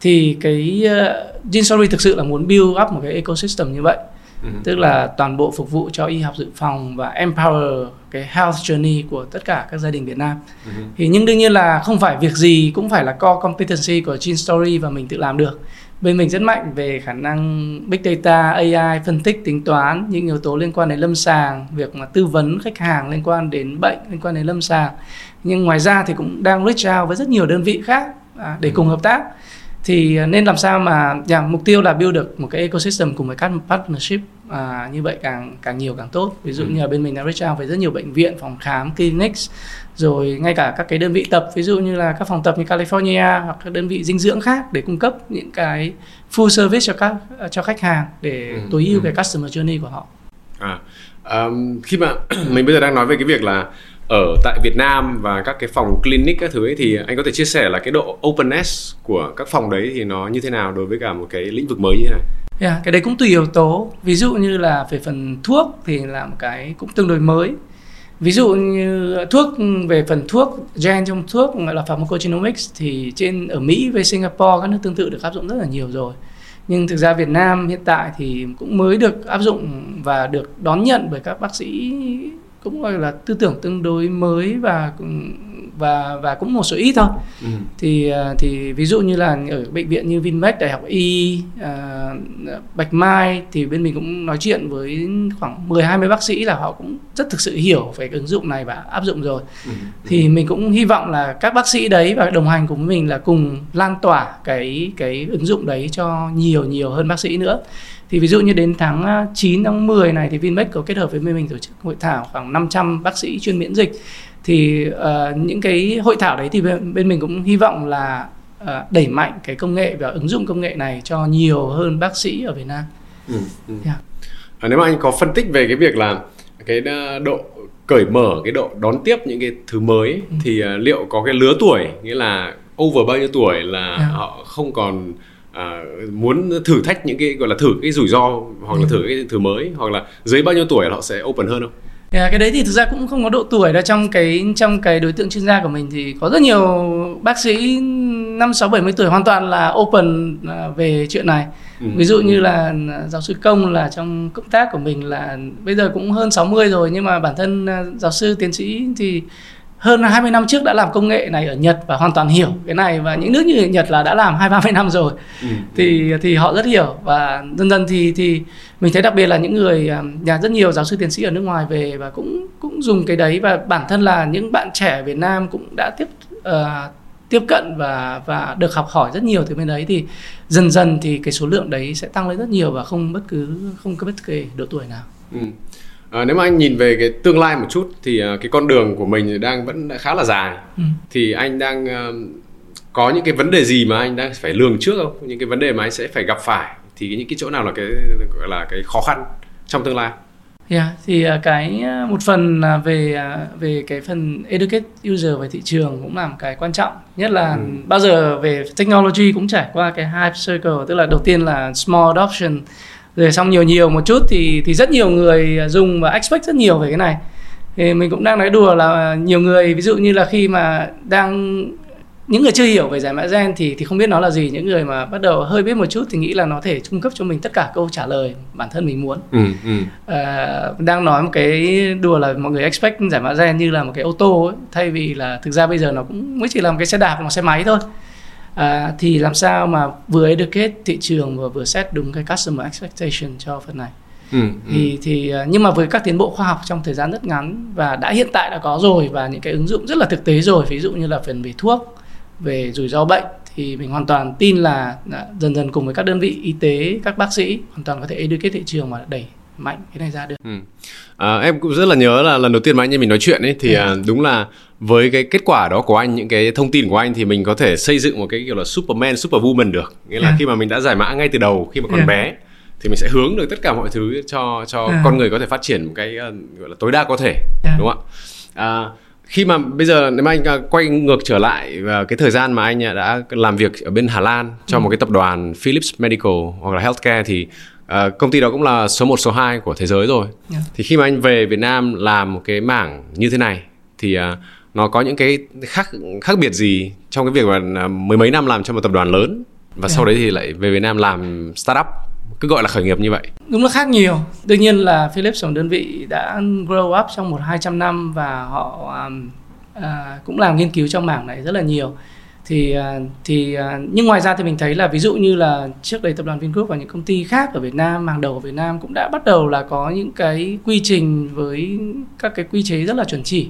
Thì cái uh, GeneStory thực sự là muốn build up một cái ecosystem như vậy. Ừ. Tức là toàn bộ phục vụ cho y học dự phòng và empower cái health journey của tất cả các gia đình Việt Nam. Ừ. Thì nhưng đương nhiên là không phải việc gì cũng phải là core competency của GeneStory và mình tự làm được. Bên mình rất mạnh về khả năng big data, a i, phân tích, tính toán, những yếu tố liên quan đến lâm sàng, việc mà tư vấn khách hàng liên quan đến bệnh, liên quan đến lâm sàng. Nhưng ngoài ra thì cũng đang reach out với rất nhiều đơn vị khác để cùng hợp tác. Thì nên làm sao mà yeah, mục tiêu là build được một cái ecosystem cùng với các partnership à, như vậy càng càng nhiều càng tốt. Ví dụ ừ. như là bên mình đã reach out với rất nhiều bệnh viện, phòng khám, clinics, rồi ngay cả các cái đơn vị tập, ví dụ như là các phòng tập như California hoặc các đơn vị dinh dưỡng khác để cung cấp những cái full service cho các cho khách hàng để ừ. tối ưu ừ. cái customer journey của họ. À, um, khi mà mình bây giờ đang nói về cái việc là ở tại Việt Nam và các cái phòng clinic các thứ ấy, thì anh có thể chia sẻ là cái độ openness của các phòng đấy thì nó như thế nào đối với cả một cái lĩnh vực mới như thế này? Yeah, cái đấy cũng tùy yếu tố. Ví dụ như là về phần thuốc thì là một cái cũng tương đối mới. Ví dụ như thuốc, về phần thuốc, gen trong thuốc gọi là pharmacogenomics thì trên ở Mỹ với Singapore các nước tương tự được áp dụng rất là nhiều rồi. Nhưng thực ra Việt Nam hiện tại thì cũng mới được áp dụng và được đón nhận bởi các bác sĩ, cũng gọi là tư tưởng tương đối mới và và và cũng một số ít thôi. Ừ. Thì thì ví dụ như là ở bệnh viện như Vinmec, Đại học Y, à, Bạch Mai thì bên mình cũng nói chuyện với khoảng mười hai mươi bác sĩ là họ cũng rất thực sự hiểu về ứng dụng này và áp dụng rồi. Ừ. Thì mình cũng hy vọng là các bác sĩ đấy và đồng hành cùng mình là cùng lan tỏa cái cái ứng dụng đấy cho nhiều nhiều hơn bác sĩ nữa. Thì ví dụ như đến tháng chín, tháng mười này thì Vinmec có kết hợp với mình tổ chức hội thảo khoảng năm trăm bác sĩ chuyên miễn dịch. Thì uh, những cái hội thảo đấy thì bên, bên mình cũng hy vọng là uh, đẩy mạnh cái công nghệ và ứng dụng công nghệ này cho nhiều hơn bác sĩ ở Việt Nam. Ừ, ừ. Yeah. À, nếu mà anh có phân tích về cái việc là cái độ cởi mở, cái độ đón tiếp những cái thứ mới ừ. thì uh, liệu có cái lứa tuổi, nghĩa là over bao nhiêu tuổi là yeah. họ không còn À, muốn thử thách những cái gọi là thử cái rủi ro hoặc là thử cái thứ mới, hoặc là dưới bao nhiêu tuổi họ sẽ open hơn không? Yeah, cái đấy thì thực ra cũng không có độ tuổi đâu. Trong cái trong cái đối tượng chuyên gia của mình thì có rất nhiều bác sĩ năm sáu bảy mươi tuổi hoàn toàn là open về chuyện này. Ừ. Ví dụ như là giáo sư Công là trong công tác của mình là bây giờ cũng hơn sáu mươi rồi, nhưng mà bản thân giáo sư tiến sĩ thì hơn hai mươi năm trước đã làm công nghệ này ở Nhật và hoàn toàn hiểu cái này, và những nước như Nhật là đã làm hai ba mươi năm rồi. Ừ. Thì thì họ rất hiểu, và dần dần thì thì mình thấy đặc biệt là những người nhà rất nhiều giáo sư tiến sĩ ở nước ngoài về và cũng cũng dùng cái đấy, và bản thân là những bạn trẻ ở Việt Nam cũng đã tiếp uh, tiếp cận và và được học hỏi rất nhiều từ bên đấy, thì dần dần thì cái số lượng đấy sẽ tăng lên rất nhiều và không bất cứ không có bất kỳ độ tuổi nào. Ừ. À, nếu mà anh nhìn về cái tương lai một chút thì uh, cái con đường của mình đang vẫn khá là dài. Ừ. Thì anh đang uh, có những cái vấn đề gì mà anh đang phải lường trước không? Những cái vấn đề mà anh sẽ phải gặp phải, thì những cái chỗ nào là cái gọi là cái khó khăn trong tương lai? Yeah, thì cái một phần là về về cái phần educate user về thị trường cũng là một cái quan trọng. Nhất là ừ. bao giờ về technology cũng trải qua cái hype cycle, tức là đầu tiên là small adoption, rồi xong nhiều nhiều một chút thì thì rất nhiều người dùng và expect rất nhiều về cái này. Thì mình cũng đang nói đùa là nhiều người ví dụ như là khi mà đang những người chưa hiểu về giải mã gen thì thì không biết nó là gì, những người mà bắt đầu hơi biết một chút thì nghĩ là nó thể cung cấp cho mình tất cả câu trả lời bản thân mình muốn. ừ, ừ. À, đang nói một cái đùa là mọi người expect giải mã gen như là một cái ô tô ấy, thay vì là thực ra bây giờ nó cũng mới chỉ là một cái xe đạp, một xe máy thôi. À, thì làm sao mà vừa educate thị trường và vừa set đúng cái customer expectation cho phần này. Ừ, thì, ừ. thì nhưng mà với các tiến bộ khoa học trong thời gian rất ngắn và đã hiện tại đã có rồi, và những cái ứng dụng rất là thực tế rồi, ví dụ như là phần về thuốc, về rủi ro bệnh, thì mình hoàn toàn tin là dần dần cùng với các đơn vị y tế, các bác sĩ hoàn toàn có thể educate thị trường mà đẩy mạnh cái này ra được. ừ. à, Em cũng rất là nhớ là lần đầu tiên mà anh em mình nói chuyện ấy, thì ừ. đúng là với cái kết quả đó của anh, những cái thông tin của anh, thì mình có thể xây dựng một cái kiểu là Superman, Superwoman được. Nghĩa là ừ. khi mà mình đã giải mã ngay từ đầu, khi mà còn ừ. bé, thì mình sẽ hướng được tất cả mọi thứ cho, cho ừ. con người có thể phát triển một cái gọi là tối đa có thể. ừ. Đúng không ạ? À, khi mà bây giờ nếu mà anh quay ngược trở lại vào cái thời gian mà anh đã làm việc ở bên Hà Lan cho ừ. một cái tập đoàn Philips Medical hoặc là Healthcare, thì uh, công ty đó cũng là số một, số hai của thế giới rồi. yeah. Thì khi mà anh về Việt Nam làm một cái mảng như thế này thì uh, nó có những cái khác khác biệt gì trong cái việc mà mười mấy năm làm cho một tập đoàn lớn và yeah. sau đấy thì lại về Việt Nam làm startup, cứ gọi là khởi nghiệp như vậy? Đúng là khác nhiều. Đương nhiên là Philips là một đơn vị đã grow up trong một hai trăm năm, và họ à, cũng làm nghiên cứu trong mảng này rất là nhiều. Thì, thì, nhưng ngoài ra thì mình thấy là ví dụ như là trước đây tập đoàn Vingroup và những công ty khác ở Việt Nam, hàng đầu ở Việt Nam cũng đã bắt đầu là có những cái quy trình với các cái quy chế rất là chuẩn chỉ,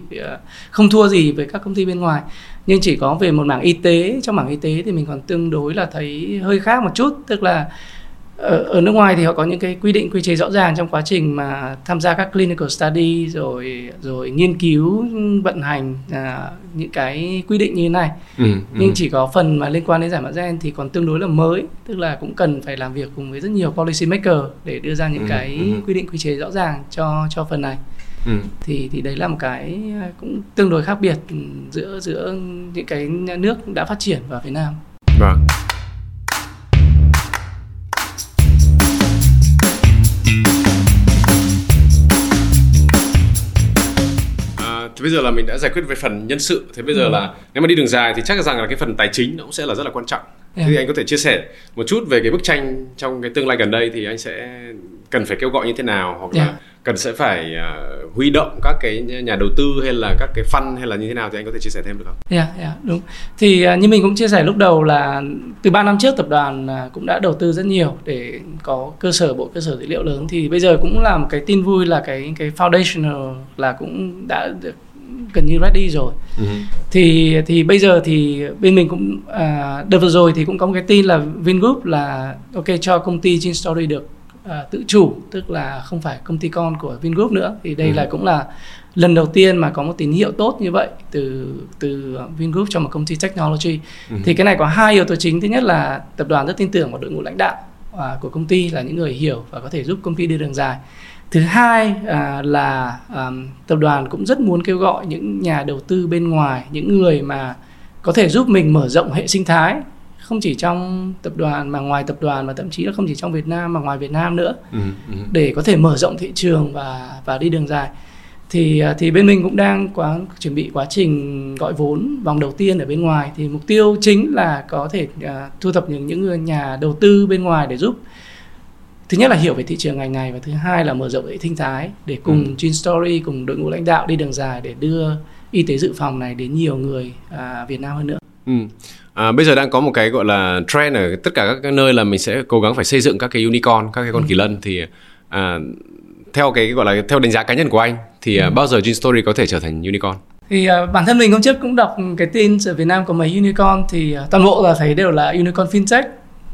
không thua gì với các công ty bên ngoài. Nhưng chỉ có về một mảng y tế, trong mảng y tế thì mình còn tương đối là thấy hơi khác một chút. Tức là ở nước ngoài thì họ có những cái quy định, quy chế rõ ràng trong quá trình mà tham gia các clinical study, rồi rồi nghiên cứu, vận hành à, những cái quy định như thế này. ừ, nhưng ừ. Chỉ có phần mà liên quan đến giải mã gen thì còn tương đối là mới, tức là cũng cần phải làm việc cùng với rất nhiều policy maker để đưa ra những ừ, cái ừ. quy định, quy chế rõ ràng cho cho phần này. ừ. thì thì đấy là một cái cũng tương đối khác biệt giữa giữa những cái nước đã phát triển và Việt Nam. Vâng. Thì bây giờ là mình đã giải quyết về phần nhân sự. Thế bây giờ ừ. là nếu mà đi đường dài thì chắc rằng là cái phần tài chính nó cũng sẽ là rất là quan trọng. Thế yeah. thì anh có thể chia sẻ một chút về cái bức tranh trong cái tương lai gần đây thì anh sẽ cần phải kêu gọi như thế nào, hoặc yeah. là cần sẽ phải uh, huy động các cái nhà đầu tư hay là các cái fund hay là như thế nào, thì anh có thể chia sẻ thêm được không? Dạ, yeah, yeah, đúng. Thì uh, như mình cũng chia sẻ lúc đầu là từ ba năm trước tập đoàn uh, cũng đã đầu tư rất nhiều để có cơ sở, bộ cơ sở dữ liệu lớn. Thì bây giờ cũng là một cái tin vui là cái, cái foundational là cũng đã được gần như ready rồi. Uh-huh. Thì thì bây giờ thì bên mình cũng à, đợt vừa rồi thì cũng có một cái tin là Vingroup là ok cho công ty GeneStory được à, tự chủ, tức là không phải công ty con của Vingroup nữa. Thì đây uh-huh. là cũng là lần đầu tiên mà có một tín hiệu tốt như vậy từ từ Vingroup cho một công ty technology. Uh-huh. Thì cái này có hai yếu tố chính. Thứ nhất là tập đoàn rất tin tưởng vào đội ngũ lãnh đạo à, của công ty, là những người hiểu và có thể giúp công ty đi đường dài. Thứ hai à, là à, tập đoàn cũng rất muốn kêu gọi những nhà đầu tư bên ngoài, những người mà có thể giúp mình mở rộng hệ sinh thái, không chỉ trong tập đoàn mà ngoài tập đoàn, mà thậm chí là không chỉ trong Việt Nam mà ngoài Việt Nam nữa, ừ, ừ. để có thể mở rộng thị trường và, và đi đường dài. Thì, thì bên mình cũng đang quá, chuẩn bị quá trình gọi vốn vòng đầu tiên ở bên ngoài. Thì mục tiêu chính là có thể à, thu thập những, những nhà đầu tư bên ngoài để giúp, thứ nhất là hiểu về thị trường ngành này, và thứ hai là mở rộng hệ sinh thái để cùng ừ. GeneStory, cùng đội ngũ lãnh đạo đi đường dài để đưa y tế dự phòng này đến nhiều người à, Việt Nam hơn nữa. ừ. à, Bây giờ đang có một cái gọi là trend ở tất cả các nơi là mình sẽ cố gắng phải xây dựng các cái unicorn, các cái con ừ. kỳ lân. Thì à, theo cái gọi là theo đánh giá cá nhân của anh thì ừ. à, bao giờ GeneStory có thể trở thành unicorn? Thì uh, bản thân mình hôm trước cũng đọc cái tin ở Việt Nam có mấy unicorn, thì uh, toàn bộ là thấy đều là unicorn fintech.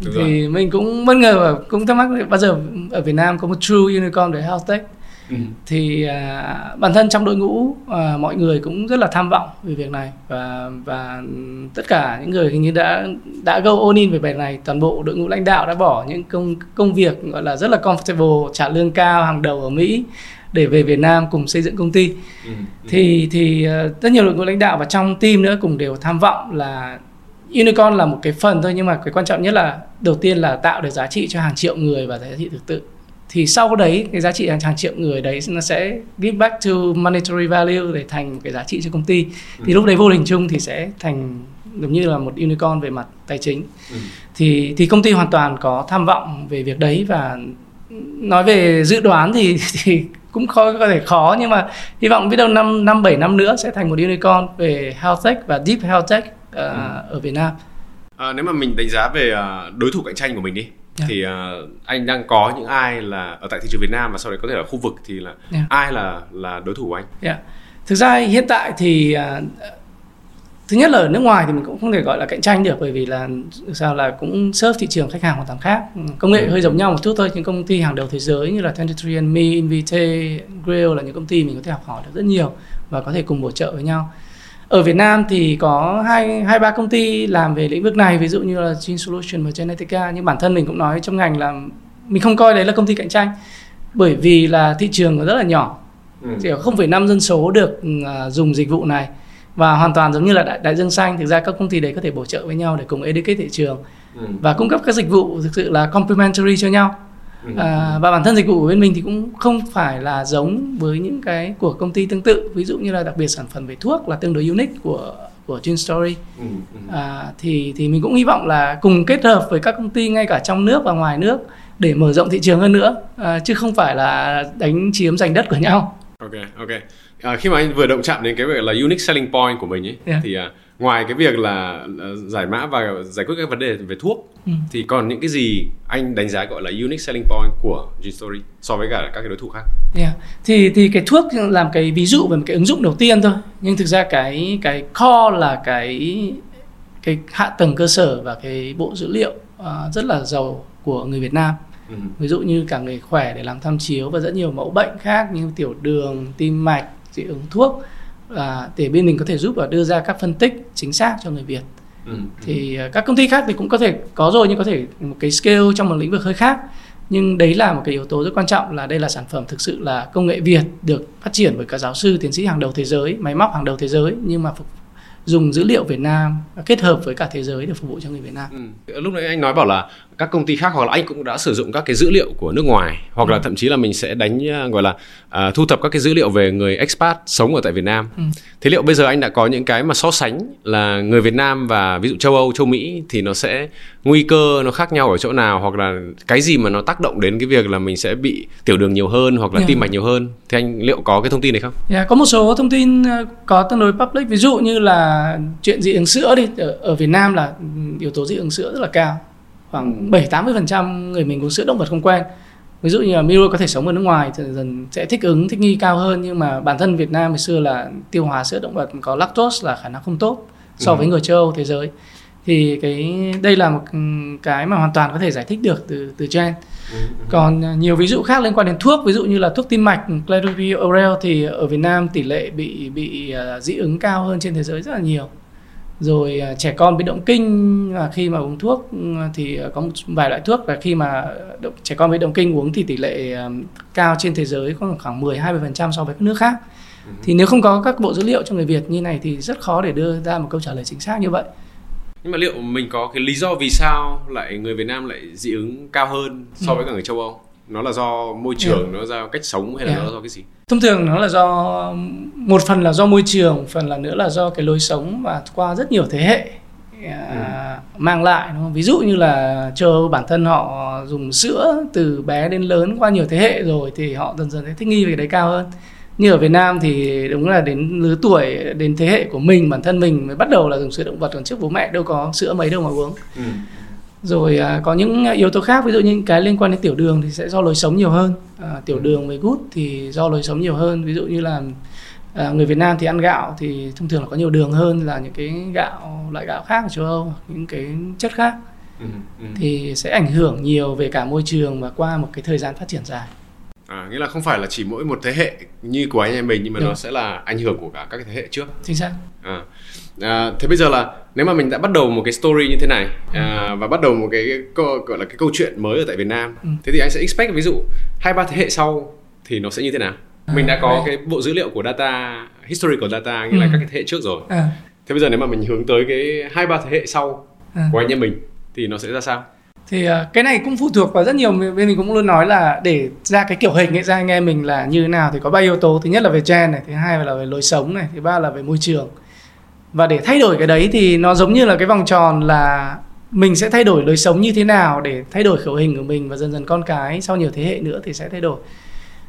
Đúng thì rồi. Mình cũng bất ngờ và cũng thắc mắc bao giờ ở Việt Nam có một true unicorn về health tech. ừ. Thì à, bản thân trong đội ngũ à, mọi người cũng rất là tham vọng về việc này, và và tất cả những người đã đã go all in về bài này, toàn bộ đội ngũ lãnh đạo đã bỏ những công công việc gọi là rất là comfortable, trả lương cao hàng đầu ở Mỹ để về Việt Nam cùng xây dựng công ty. ừ. Ừ. Thì thì rất nhiều đội ngũ lãnh đạo và trong team nữa cùng đều tham vọng là unicorn là một cái phần thôi, nhưng mà cái quan trọng nhất là đầu tiên là tạo được giá trị cho hàng triệu người và giá trị thực sự. Thì sau đấy cái giá trị hàng triệu người đấy nó sẽ give back to monetary value để thành cái giá trị cho công ty. ừ. Thì lúc đấy vô hình chung thì sẽ thành giống như là một unicorn về mặt tài chính. ừ. Thì thì công ty hoàn toàn có tham vọng về việc đấy, và nói về dự đoán thì, thì cũng khó, có thể khó, nhưng mà hy vọng biết đâu năm năm bảy năm nữa sẽ thành một unicorn về health tech và deep health tech uh, ừ. ở Việt Nam. À, nếu mà mình đánh giá về uh, đối thủ cạnh tranh của mình đi, yeah. thì uh, anh đang có những ai là ở tại thị trường Việt Nam và sau đấy có thể là khu vực, thì là yeah. ai là là đối thủ của anh? Yeah. Thực ra hiện tại thì uh, thứ nhất là ở nước ngoài thì mình cũng không thể gọi là cạnh tranh được, bởi vì là sao là cũng serve thị trường khách hàng hoàn toàn khác, công nghệ ừ. hơi giống nhau một chút thôi. Những công ty hàng đầu thế giới như là hai mươi ba and me, Invitae, Grail là những công ty mình có thể học hỏi được rất nhiều và có thể cùng bổ trợ với nhau. Ở Việt Nam thì có hai hai ba công ty làm về lĩnh vực này, ví dụ như là Gene Solution và Genetica, nhưng bản thân mình cũng nói trong ngành là mình không coi đấy là công ty cạnh tranh, bởi vì là thị trường rất là nhỏ, ừ. chỉ có không phẩy năm dân số được uh, dùng dịch vụ này. Và hoàn toàn giống như là đại, đại dương xanh, thực ra các công ty đấy có thể bổ trợ với nhau để cùng educate thị trường ừ. và cung cấp các dịch vụ thực sự là complementary cho nhau. ừ. à, Và bản thân dịch vụ của bên mình thì cũng không phải là giống với những cái của công ty tương tự. Ví dụ như là đặc biệt sản phẩm về thuốc là tương đối unique của, của GeneStory. ừ. ừ. à, thì, thì mình cũng hy vọng là cùng kết hợp với các công ty ngay cả trong nước và ngoài nước để mở rộng thị trường hơn nữa, à, chứ không phải là đánh chiếm giành đất của nhau. Ok, ok. À, khi mà anh vừa động chạm đến cái việc là unique selling point của mình ấy, yeah. thì à, ngoài cái việc là giải mã và giải quyết các vấn đề về thuốc, ừ. thì còn những cái gì anh đánh giá gọi là unique selling point của GeneStory so với cả các cái đối thủ khác? Yeah. Thì thì cái thuốc làm cái ví dụ về một cái ứng dụng đầu tiên thôi, nhưng thực ra cái cái core là cái cái hạ tầng cơ sở và cái bộ dữ liệu uh, rất là giàu của người Việt Nam. Ví dụ như cả người khỏe để làm tham chiếu và rất nhiều mẫu bệnh khác như tiểu đường, tim mạch, dị ứng thuốc, à, để bên mình có thể giúp và đưa ra các phân tích chính xác cho người Việt. ừ, Thì ừ. các công ty khác thì cũng có thể có rồi, nhưng có thể một cái scale trong một lĩnh vực hơi khác. Nhưng đấy là một cái yếu tố rất quan trọng, là đây là sản phẩm thực sự là công nghệ Việt được phát triển bởi các giáo sư, tiến sĩ hàng đầu thế giới, máy móc hàng đầu thế giới, nhưng mà phục dùng dữ liệu Việt Nam kết hợp với cả thế giới để phục vụ cho người Việt Nam. ừ. Lúc nãy anh nói bảo là các công ty khác, hoặc là anh cũng đã sử dụng các cái dữ liệu của nước ngoài, hoặc ừ. là thậm chí là mình sẽ đánh gọi là uh, thu thập các cái dữ liệu về người expat sống ở tại Việt Nam. ừ. Thế liệu bây giờ anh đã có những cái mà so sánh là người Việt Nam và ví dụ châu Âu, châu Mỹ thì nó sẽ nguy cơ nó khác nhau ở chỗ nào, hoặc là cái gì mà nó tác động đến cái việc là mình sẽ bị tiểu đường nhiều hơn hoặc là yeah. tim mạch nhiều hơn, thì anh liệu có cái thông tin này không? Yeah, có một số thông tin có tương đối public, ví dụ như là chuyện dị ứng sữa đi, ở, ở Việt Nam là yếu tố dị ứng sữa rất là cao, khoảng bảy tám mươi phần trăm người mình uống sữa động vật không quen. Ví dụ như là Milo có thể sống ở nước ngoài dần dần sẽ thích ứng, thích nghi cao hơn, nhưng mà bản thân Việt Nam hồi xưa là tiêu hóa sữa động vật có lactose là khả năng không tốt so với người châu Âu thế giới. Thì cái đây là một cái mà hoàn toàn có thể giải thích được từ từ gen. Còn nhiều ví dụ khác liên quan đến thuốc, ví dụ như là thuốc tim mạch Clairvoyant thì ở Việt Nam tỷ lệ bị bị dị ứng cao hơn trên thế giới rất là nhiều. Rồi trẻ con bị động kinh khi mà uống thuốc thì có một vài loại thuốc là khi mà động, trẻ con bị động kinh uống thì tỷ lệ cao trên thế giới có khoảng mười đến hai mươi phần trăm so với các nước khác. Thì nếu không có các bộ dữ liệu cho người Việt như này thì rất khó để đưa ra một câu trả lời chính xác như vậy. Nhưng mà liệu mình có cái lý do vì sao lại người Việt Nam lại dị ứng cao hơn so với cả người châu Âu? Nó là do môi trường, yeah. nó do cách sống, hay là yeah. nó do cái gì? Thông thường nó là do, một phần là do môi trường, một phần là nữa là do cái lối sống và qua rất nhiều thế hệ à, ừ. mang lại. Đúng không? Ví dụ như là châu Âu bản thân họ dùng sữa từ bé đến lớn qua nhiều thế hệ rồi thì họ dần dần thích nghi về cái đấy cao hơn. Như ở Việt Nam thì đúng là đến lứa tuổi, đến thế hệ của mình, bản thân mình mới bắt đầu là dùng sữa động vật, còn trước bố mẹ đâu có sữa mấy đâu mà uống. ừ. Rồi à, có những yếu tố khác, ví dụ như cái liên quan đến tiểu đường thì sẽ do lối sống nhiều hơn, à, tiểu đường với gút thì do lối sống nhiều hơn. Ví dụ như là à, người Việt Nam thì ăn gạo thì thông thường là có nhiều đường hơn là những cái gạo, loại gạo khác ở châu Âu, những cái chất khác. ừ. Ừ. Thì sẽ ảnh hưởng nhiều về cả môi trường và qua một cái thời gian phát triển dài. À, nghĩa là không phải là chỉ mỗi một thế hệ như của anh em mình, nhưng mà được. Nó sẽ là ảnh hưởng của cả các thế hệ trước. Chính xác. À, à, thế bây giờ là nếu mà mình đã bắt đầu một cái story như thế này à, ừ. và bắt đầu một cái gọi là cái câu chuyện mới ở tại Việt Nam, ừ. thế thì anh sẽ expect ví dụ hai ba thế hệ sau thì nó sẽ như thế nào? À, mình đã có đấy. Cái bộ dữ liệu của data, historical data, nghĩa ừ. là các cái thế hệ trước rồi. À. Thế bây giờ nếu mà mình hướng tới cái hai ba thế hệ sau à. của anh em mình thì nó sẽ ra sao? Thì cái này cũng phụ thuộc vào rất nhiều, bên mình cũng luôn nói là để ra cái kiểu hình ấy ra anh em mình là như thế nào thì có ba yếu tố. Thứ nhất là về gen này, thứ hai là về lối sống này, thứ ba là về môi trường. Và để thay đổi cái đấy thì nó giống như là cái vòng tròn là mình sẽ thay đổi lối sống như thế nào để thay đổi khẩu hình của mình, và dần dần con cái sau nhiều thế hệ nữa thì sẽ thay đổi.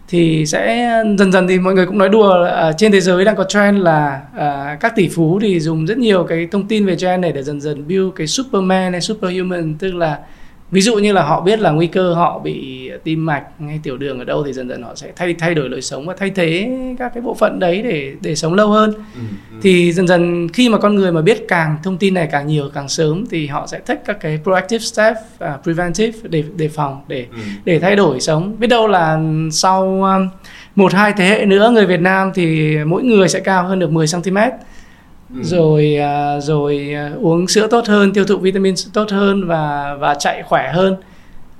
Thì sẽ dần dần thì mọi người cũng nói đùa trên thế giới đang có trend là à, các tỷ phú thì dùng rất nhiều cái thông tin về gen này để dần dần build cái Superman hay Superhuman, tức là ví dụ như là họ biết là nguy cơ họ bị tim mạch hay tiểu đường ở đâu thì dần dần họ sẽ thay thay đổi lối sống và thay thế các cái bộ phận đấy để để sống lâu hơn. Ừ, ừ. Thì dần dần khi mà con người mà biết càng thông tin này càng nhiều càng sớm thì họ sẽ thích các cái proactive step, uh, preventive để đề phòng để ừ. để thay đổi sống. Biết đâu là sau một hai thế hệ nữa người Việt Nam thì mỗi người sẽ cao hơn được mười xăng ti mét. Ừ. Rồi rồi uống sữa tốt hơn, tiêu thụ vitamin tốt hơn và và chạy khỏe hơn.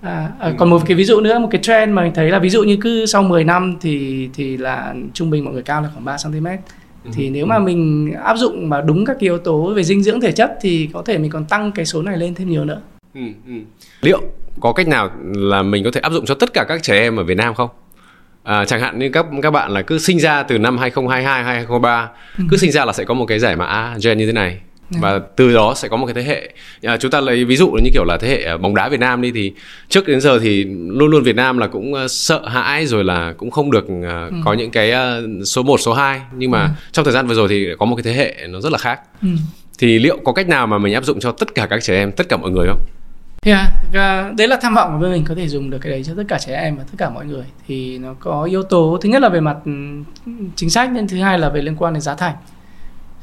À, ừ. Còn một cái ví dụ nữa, một cái trend mà mình thấy là ví dụ như cứ sau mười năm thì thì là trung bình mọi người cao là khoảng ba xăng ti mét. Ừ. Thì nếu mà mình áp dụng mà đúng các yếu tố về dinh dưỡng thể chất thì có thể mình còn tăng cái số này lên thêm nhiều nữa. Ừ. Ừ. Liệu có cách nào là mình có thể áp dụng cho tất cả các trẻ em ở Việt Nam không? À, chẳng hạn như các các bạn là cứ sinh ra từ năm hai không hai hai, hai không hai ba, ừ. cứ sinh ra là sẽ có một cái giải mã gen như thế này, ừ. và từ đó sẽ có một cái thế hệ. À, chúng ta lấy ví dụ như kiểu là thế hệ bóng đá Việt Nam đi, thì trước đến giờ thì luôn luôn Việt Nam là cũng sợ hãi rồi là cũng không được uh, ừ. có những cái uh, số một, số hai, nhưng mà ừ. trong thời gian vừa rồi thì có một cái thế hệ nó rất là khác. Ừ. Thì liệu có cách nào mà mình áp dụng cho tất cả các trẻ em, tất cả mọi người không? Yeah, đấy là tham vọng của bên mình, có thể dùng được cái đấy cho tất cả trẻ em và tất cả mọi người. Thì nó có yếu tố thứ nhất là về mặt chính sách, nên thứ hai là về liên quan đến giá thành.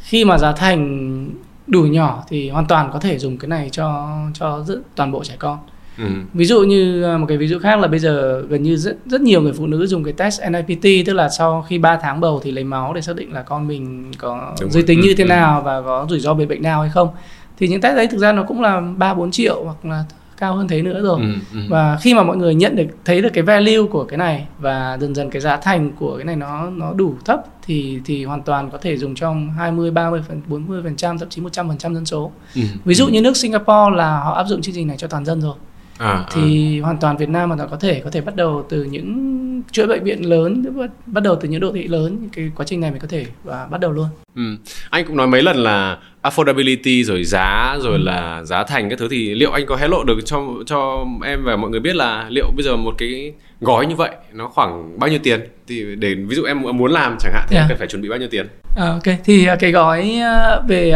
Khi mà giá thành đủ nhỏ thì hoàn toàn có thể dùng cái này cho cho toàn bộ trẻ con. Ừ. Ví dụ như một cái ví dụ khác là bây giờ gần như rất, rất nhiều người phụ nữ dùng cái test en i pê tê, tức là sau khi ba tháng bầu thì lấy máu để xác định là con mình có Đúng giới tính ừ. như thế nào và có rủi ro về bệnh nào hay không. Thì những test đấy thực ra nó cũng là ba bốn triệu hoặc là cao hơn thế nữa rồi. Ừ, ừ. Và khi mà mọi người nhận được, thấy được cái value của cái này và dần dần cái giá thành của cái này nó nó đủ thấp thì thì hoàn toàn có thể dùng trong hai mươi, ba mươi, bốn mươi phần trăm, thậm chí một trăm phần trăm dân số. Ừ, Ví dụ ừ. như nước Singapore là họ áp dụng chương trình này cho toàn dân rồi. À, thì à. hoàn toàn Việt Nam mà nó có thể có thể bắt đầu từ những chuỗi bệnh viện lớn, bắt đầu từ những đô thị lớn, cái quá trình này mình có thể và bắt đầu luôn. Ừ. Anh cũng nói mấy lần là affordability rồi giá rồi ừ. là giá thành các thứ, thì liệu anh có hé lộ được cho cho em và mọi người biết là liệu bây giờ một cái gói như vậy nó khoảng bao nhiêu tiền, thì để ví dụ em muốn làm chẳng hạn thì yeah. em cần phải chuẩn bị bao nhiêu tiền? À, ok, thì cái gói về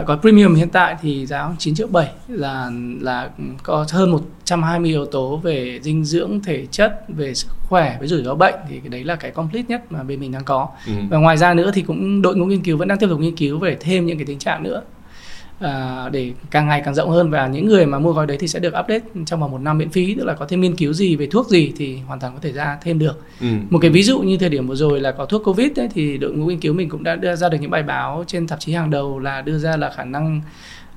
uh, gói premium hiện tại thì giá chín triệu bảy là là có hơn một trăm hai mươi yếu tố về dinh dưỡng, thể chất, về sức khỏe, với rủi ro bệnh, thì cái đấy là cái complete nhất mà bên mình đang có. Ừ. Và ngoài ra nữa thì cũng đội ngũ nghiên cứu vẫn đang tiếp tục nghiên cứu về thêm những cái tình trạng nữa à, để càng ngày càng rộng hơn, và những người mà mua gói đấy thì sẽ được update trong vòng một năm miễn phí, tức là có thêm nghiên cứu gì về thuốc gì thì hoàn toàn có thể ra thêm được. Ừ. Một cái ví dụ như thời điểm vừa rồi là có thuốc Covid đấy, thì đội ngũ nghiên cứu mình cũng đã đưa ra được những bài báo trên tạp chí hàng đầu là đưa ra là khả năng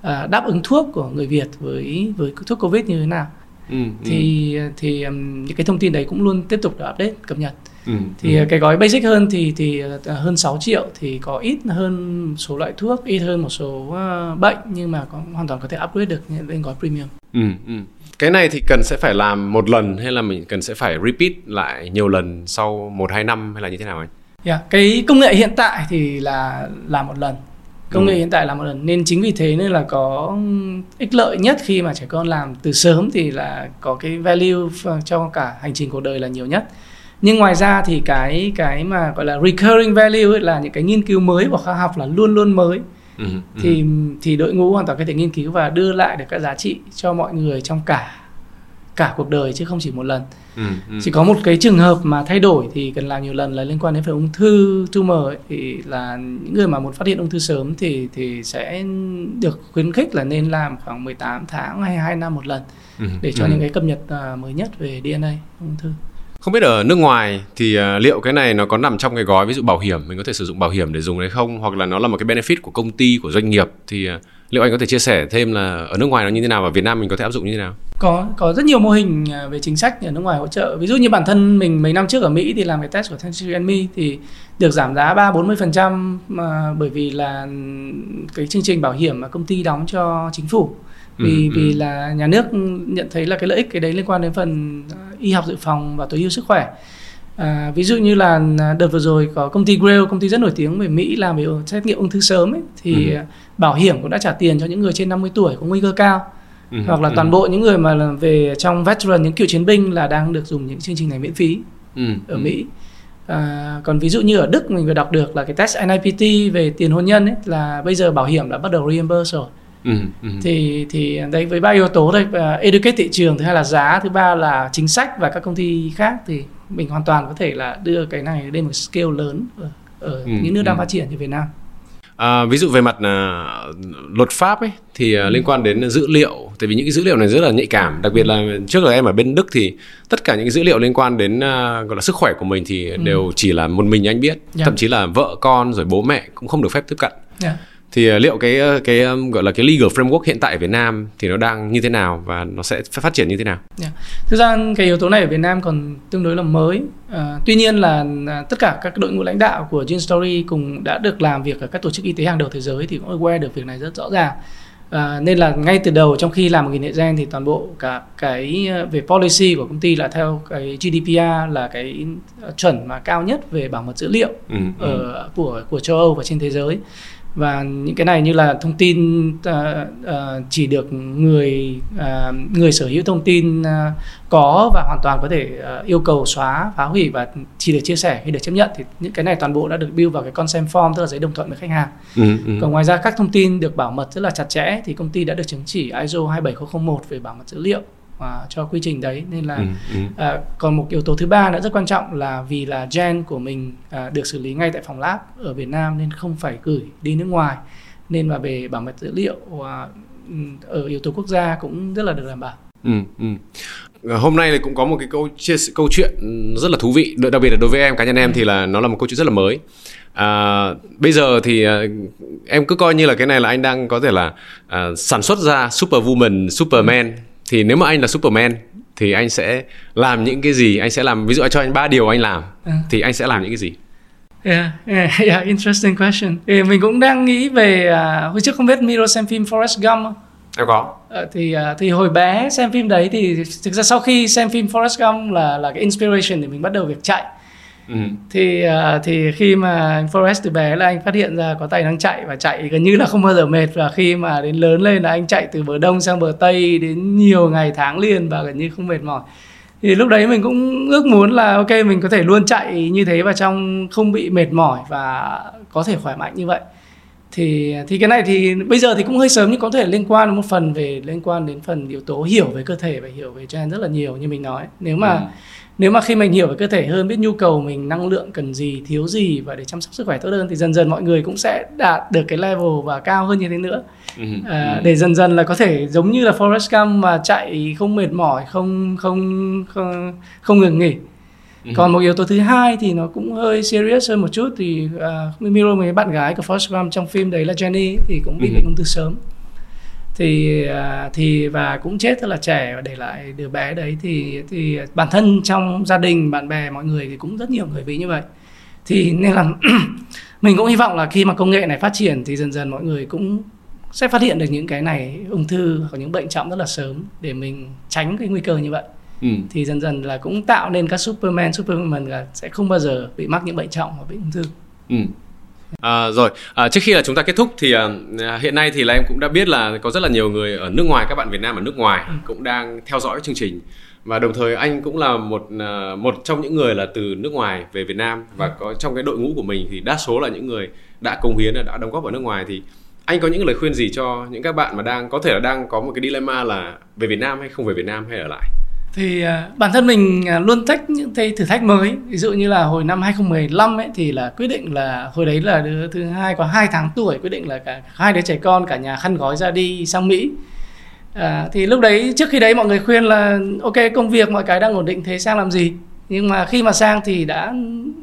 à, đáp ứng thuốc của người Việt với với thuốc Covid như thế nào. Ừ, thì ừ. thì um, những cái thông tin đấy cũng luôn tiếp tục được update cập nhật. Ừ, thì ừ. cái gói basic hơn thì thì hơn sáu triệu thì có ít hơn một số loại thuốc, ít hơn một số uh, bệnh, nhưng mà có, hoàn toàn có thể upgrade được lên gói premium. Ừ, ừ. Cái này thì cần sẽ phải làm một lần hay là mình cần sẽ phải repeat lại nhiều lần sau một hai năm hay là như thế nào anh? Yeah, cái công nghệ hiện tại thì là làm một lần. Công nghệ hiện tại là một lần, nên chính vì thế nên là có ích lợi nhất khi mà trẻ con làm từ sớm thì là có cái value cho cả hành trình cuộc đời là nhiều nhất. Nhưng ngoài ra thì cái cái mà gọi là recurring value ấy, là những cái nghiên cứu mới của khoa học là luôn luôn mới. Ừ, thì ừ. thì đội ngũ hoàn toàn có thể nghiên cứu và đưa lại được các giá trị cho mọi người trong cả cả cuộc đời chứ không chỉ một lần. Ừ, ừ. Chỉ có một cái trường hợp mà thay đổi thì cần làm nhiều lần là liên quan đến phần ung thư tumor ấy, thì là những người mà muốn phát hiện ung thư sớm thì thì sẽ được khuyến khích là nên làm khoảng mười tám tháng hay hai năm một lần để cho ừ. những cái cập nhật uh, mới nhất về đê en a ung thư. Không biết ở nước ngoài thì liệu cái này nó có nằm trong cái gói ví dụ bảo hiểm, mình có thể sử dụng bảo hiểm để dùng đấy không? Hoặc là nó là một cái benefit của công ty, của doanh nghiệp, thì liệu anh có thể chia sẻ thêm là ở nước ngoài nó như thế nào và Việt Nam mình có thể áp dụng như thế nào? Có, có rất nhiều mô hình về chính sách ở nước ngoài hỗ trợ. Ví dụ như bản thân mình mấy năm trước ở Mỹ thì làm cái test của hai mươi ba and me thì được giảm giá ba đến bốn mươi phần trăm bởi vì là cái chương trình bảo hiểm mà công ty đóng cho chính phủ. Vì, ừ, vì là nhà nước nhận thấy là cái lợi ích cái đấy liên quan đến phần y học dự phòng và tối ưu sức khỏe. À, ví dụ như là đợt vừa rồi có công ty Grail, công ty rất nổi tiếng về Mỹ làm về xét nghiệm ung thư sớm ấy, thì ừ. bảo hiểm cũng đã trả tiền cho những người trên năm mươi tuổi có nguy cơ cao. Ừ. Hoặc là toàn ừ. bộ những người mà về trong veteran, những cựu chiến binh là đang được dùng những chương trình này miễn phí ừ. ở ừ. Mỹ. À, còn ví dụ như ở Đức mình vừa đọc được là cái test en i pê tê về tiền hôn nhân ấy, là bây giờ bảo hiểm đã bắt đầu reimburse rồi. Ừ, ừ. Thì, thì đấy, với ba yếu tố đây, educate thị trường, thứ hai là giá, thứ ba là chính sách và các công ty khác, thì mình hoàn toàn có thể là đưa cái này lên một scale lớn ở, ở ừ, những nước ừ. đang phát triển như Việt Nam. À, ví dụ về mặt uh, luật pháp ấy, thì uh, liên quan đến dữ liệu, tại vì những cái dữ liệu này rất là nhạy cảm, đặc biệt là trước là em ở bên Đức thì tất cả những cái dữ liệu liên quan đến uh, gọi là sức khỏe của mình thì ừ. đều chỉ là một mình anh biết, yeah. thậm chí là vợ con rồi bố mẹ cũng không được phép tiếp cận. Yeah. Thì liệu cái cái gọi là cái legal framework hiện tại ở Việt Nam thì nó đang như thế nào và nó sẽ phát triển như thế nào? Yeah. Thực ra cái yếu tố này ở Việt Nam còn tương đối là mới. À, tuy nhiên là tất cả các đội ngũ lãnh đạo của GeneStory cùng đã được làm việc ở các tổ chức y tế hàng đầu thế giới thì cũng aware được việc này rất rõ ràng. À, nên là ngay từ đầu trong khi làm một nghìn hệ gen thì toàn bộ cả cái về policy của công ty là theo cái giê đê pê rờ là cái chuẩn mà cao nhất về bảo mật dữ liệu ừ, ở ừ. của của châu Âu và trên thế giới. Và những cái này như là thông tin uh, uh, chỉ được người uh, người sở hữu thông tin uh, có và hoàn toàn có thể uh, yêu cầu xóa, phá hủy và chỉ được chia sẻ khi được chấp nhận, thì những cái này toàn bộ đã được build vào cái consent form, tức là giấy đồng thuận với khách hàng. Ừ, ừ. Còn ngoài ra các thông tin được bảo mật rất là chặt chẽ thì công ty đã được chứng chỉ hai mươi bảy nghìn không trăm lẻ một về bảo mật dữ liệu uh, cho quy trình đấy. Nên là ừ, ừ. Uh, còn một yếu tố thứ ba nữa rất quan trọng là vì là gen của mình uh, được xử lý ngay tại phòng lab ở Việt Nam nên không phải gửi đi nước ngoài, nên mà về bảo mật dữ liệu uh, ở yếu tố quốc gia cũng rất là được đảm bảo. Ừ, ừ. Hôm nay thì cũng có một cái câu, chia, câu chuyện rất là thú vị, đặc biệt là đối với em, cá nhân em thì là nó là một câu chuyện rất là mới. À, bây giờ thì à, em cứ coi như là cái này là anh đang có thể là à, sản xuất ra Superwoman, Superman. Thì nếu mà anh là Superman thì anh sẽ làm những cái gì? Anh sẽ làm, ví dụ cho anh ba điều anh làm thì anh sẽ làm những cái gì? Yeah, yeah, yeah, interesting question. Yeah, mình cũng đang nghĩ về uh, hồi trước không biết Miro xem phim Forrest Gump không? Em có. Thì thì hồi bé xem phim đấy thì thực ra sau khi xem phim Forrest Gump là là cái inspiration để mình bắt đầu việc chạy. Ừ. Thì thì khi mà Forrest từ bé là anh phát hiện ra có tài năng chạy và chạy gần như là không bao giờ mệt, và khi mà đến lớn lên là anh chạy từ bờ đông sang bờ tây đến nhiều ngày tháng liền và gần như không mệt mỏi. Thì lúc đấy mình cũng ước muốn là ok mình có thể luôn chạy như thế và trong không bị mệt mỏi và có thể khỏe mạnh như vậy. Thì, thì cái này thì bây giờ thì cũng hơi sớm nhưng có thể liên quan một phần về liên quan đến phần yếu tố hiểu về cơ thể và hiểu về gen rất là nhiều như mình nói. Nếu mà ừ. nếu mà khi mình hiểu về cơ thể hơn, biết nhu cầu mình năng lượng cần gì, thiếu gì và để chăm sóc sức khỏe tốt hơn thì dần dần mọi người cũng sẽ đạt được cái level và cao hơn như thế nữa. Ừ. À, ừ. Để dần dần là có thể giống như là Forrest Gump mà chạy không mệt mỏi, không không không, không ngừng nghỉ. Ừ. Còn một yếu tố thứ hai thì nó cũng hơi serious hơn một chút thì uh, Miro mấy bạn gái của Forrest Gump trong phim đấy là Jenny thì cũng bị bệnh ừ. ung thư sớm thì uh, thì và cũng chết rất là trẻ và để lại đứa bé đấy thì thì bản thân trong gia đình, bạn bè, mọi người thì cũng rất nhiều người bị như vậy. Thì nên là mình cũng hy vọng là khi mà công nghệ này phát triển thì dần dần mọi người cũng sẽ phát hiện được những cái này, ung thư hoặc những bệnh trọng rất là sớm để mình tránh cái nguy cơ như vậy. Ừ. Thì dần dần là cũng tạo nên các Superman, Superwoman là sẽ không bao giờ bị mắc những bệnh trọng hoặc bị ung thư. Ừ. À, rồi, à, trước khi là chúng ta kết thúc thì à, hiện nay thì là em cũng đã biết là có rất là nhiều người ở nước ngoài, các bạn Việt Nam ở nước ngoài ừ. cũng đang theo dõi chương trình. Và đồng thời anh cũng là một một trong những người là từ nước ngoài về Việt Nam và có trong cái đội ngũ của mình thì đa số là những người đã cống hiến, đã đóng góp ở nước ngoài. Thì anh có những lời khuyên gì cho những các bạn mà đang có thể là đang có một cái dilemma là về Việt Nam hay không về Việt Nam hay ở lại? Thì uh, bản thân mình uh, luôn thích những cái thử thách mới. Ví dụ như là hồi năm hai không một năm ấy, thì là quyết định là hồi đấy là đứa thứ hai có hai tháng tuổi, quyết định là cả hai đứa trẻ con cả nhà khăn gói ra đi sang Mỹ. uh, Thì lúc đấy trước khi đấy mọi người khuyên là ok công việc mọi cái đang ổn định thế sang làm gì. Nhưng mà khi mà sang thì đã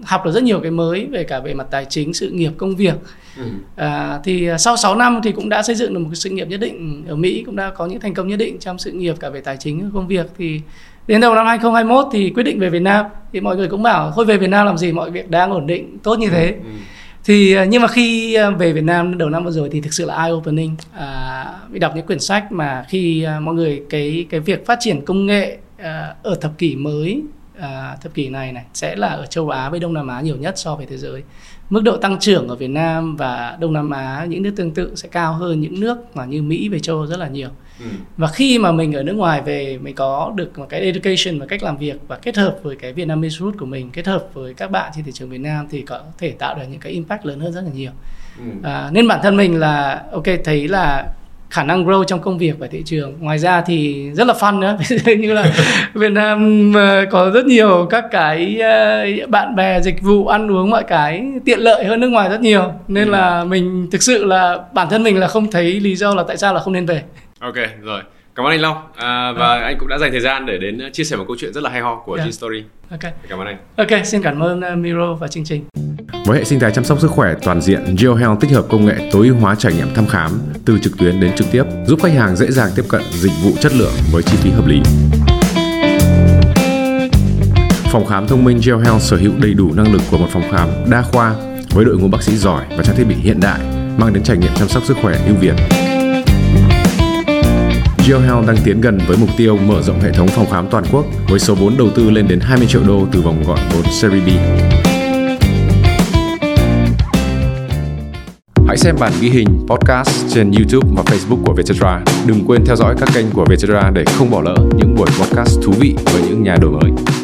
học được rất nhiều cái mới về cả về mặt tài chính, sự nghiệp, công việc. ừ. à, Thì sau sáu năm thì cũng đã xây dựng được một cái sự nghiệp nhất định ở Mỹ, cũng đã có những thành công nhất định trong sự nghiệp cả về tài chính, công việc. Thì đến đầu năm hai không hai mốt thì quyết định về Việt Nam. Thì mọi người cũng bảo thôi về Việt Nam làm gì, mọi việc đang ổn định, tốt như thế. ừ. Ừ. Thì nhưng mà khi về Việt Nam đầu năm vừa rồi thì thực sự là eye opening. À, mình đọc những quyển sách mà khi mọi người cái cái việc phát triển công nghệ à, ở thập kỷ mới, à, thập kỷ này này sẽ là ở châu Á với Đông Nam Á nhiều nhất so với thế giới. Mức độ tăng trưởng ở Việt Nam và Đông Nam Á, những nước tương tự sẽ cao hơn những nước mà như Mỹ về châu rất là nhiều. ừ. Và khi mà mình ở nước ngoài về, mình có được một cái education và cách làm việc và kết hợp với cái Vietnamese root của mình, kết hợp với các bạn trên thị trường Việt Nam thì có thể tạo được những cái impact lớn hơn rất là nhiều. ừ. à, Nên bản thân mình là ok, thấy là khả năng grow trong công việc và thị trường. Ngoài ra thì rất là fun nữa. Như là Việt Nam có rất nhiều các cái bạn bè, dịch vụ, ăn uống, mọi cái tiện lợi hơn nước ngoài rất nhiều. Nên ừ. là mình thực sự là bản thân mình là không thấy lý do là tại sao là không nên về. Ok, rồi. Cảm ơn anh Long à, và à. anh cũng đã dành thời gian để đến chia sẻ một câu chuyện rất là hay ho của yeah. GeneStory. Ok, cảm ơn anh. Ok, xin cảm ơn Miro và chương trình. Với hệ sinh thái chăm sóc sức khỏe toàn diện, GeoHealth tích hợp công nghệ tối ưu hóa trải nghiệm thăm khám từ trực tuyến đến trực tiếp, giúp khách hàng dễ dàng tiếp cận dịch vụ chất lượng với chi phí hợp lý. Phòng khám thông minh GeoHealth sở hữu đầy đủ năng lực của một phòng khám đa khoa với đội ngũ bác sĩ giỏi và trang thiết bị hiện đại, mang đến trải nghiệm chăm sóc sức khỏe ưu việt. GeoHealth đang tiến gần với mục tiêu mở rộng hệ thống phòng khám toàn quốc với số vốn đầu tư lên đến hai mươi triệu đô từ vòng gọi vốn Series B. Hãy xem bản ghi hình podcast trên YouTube và Facebook của Vietcetera. Đừng quên theo dõi các kênh của Vietcetera để không bỏ lỡ những buổi podcast thú vị với những nhà đổi mới.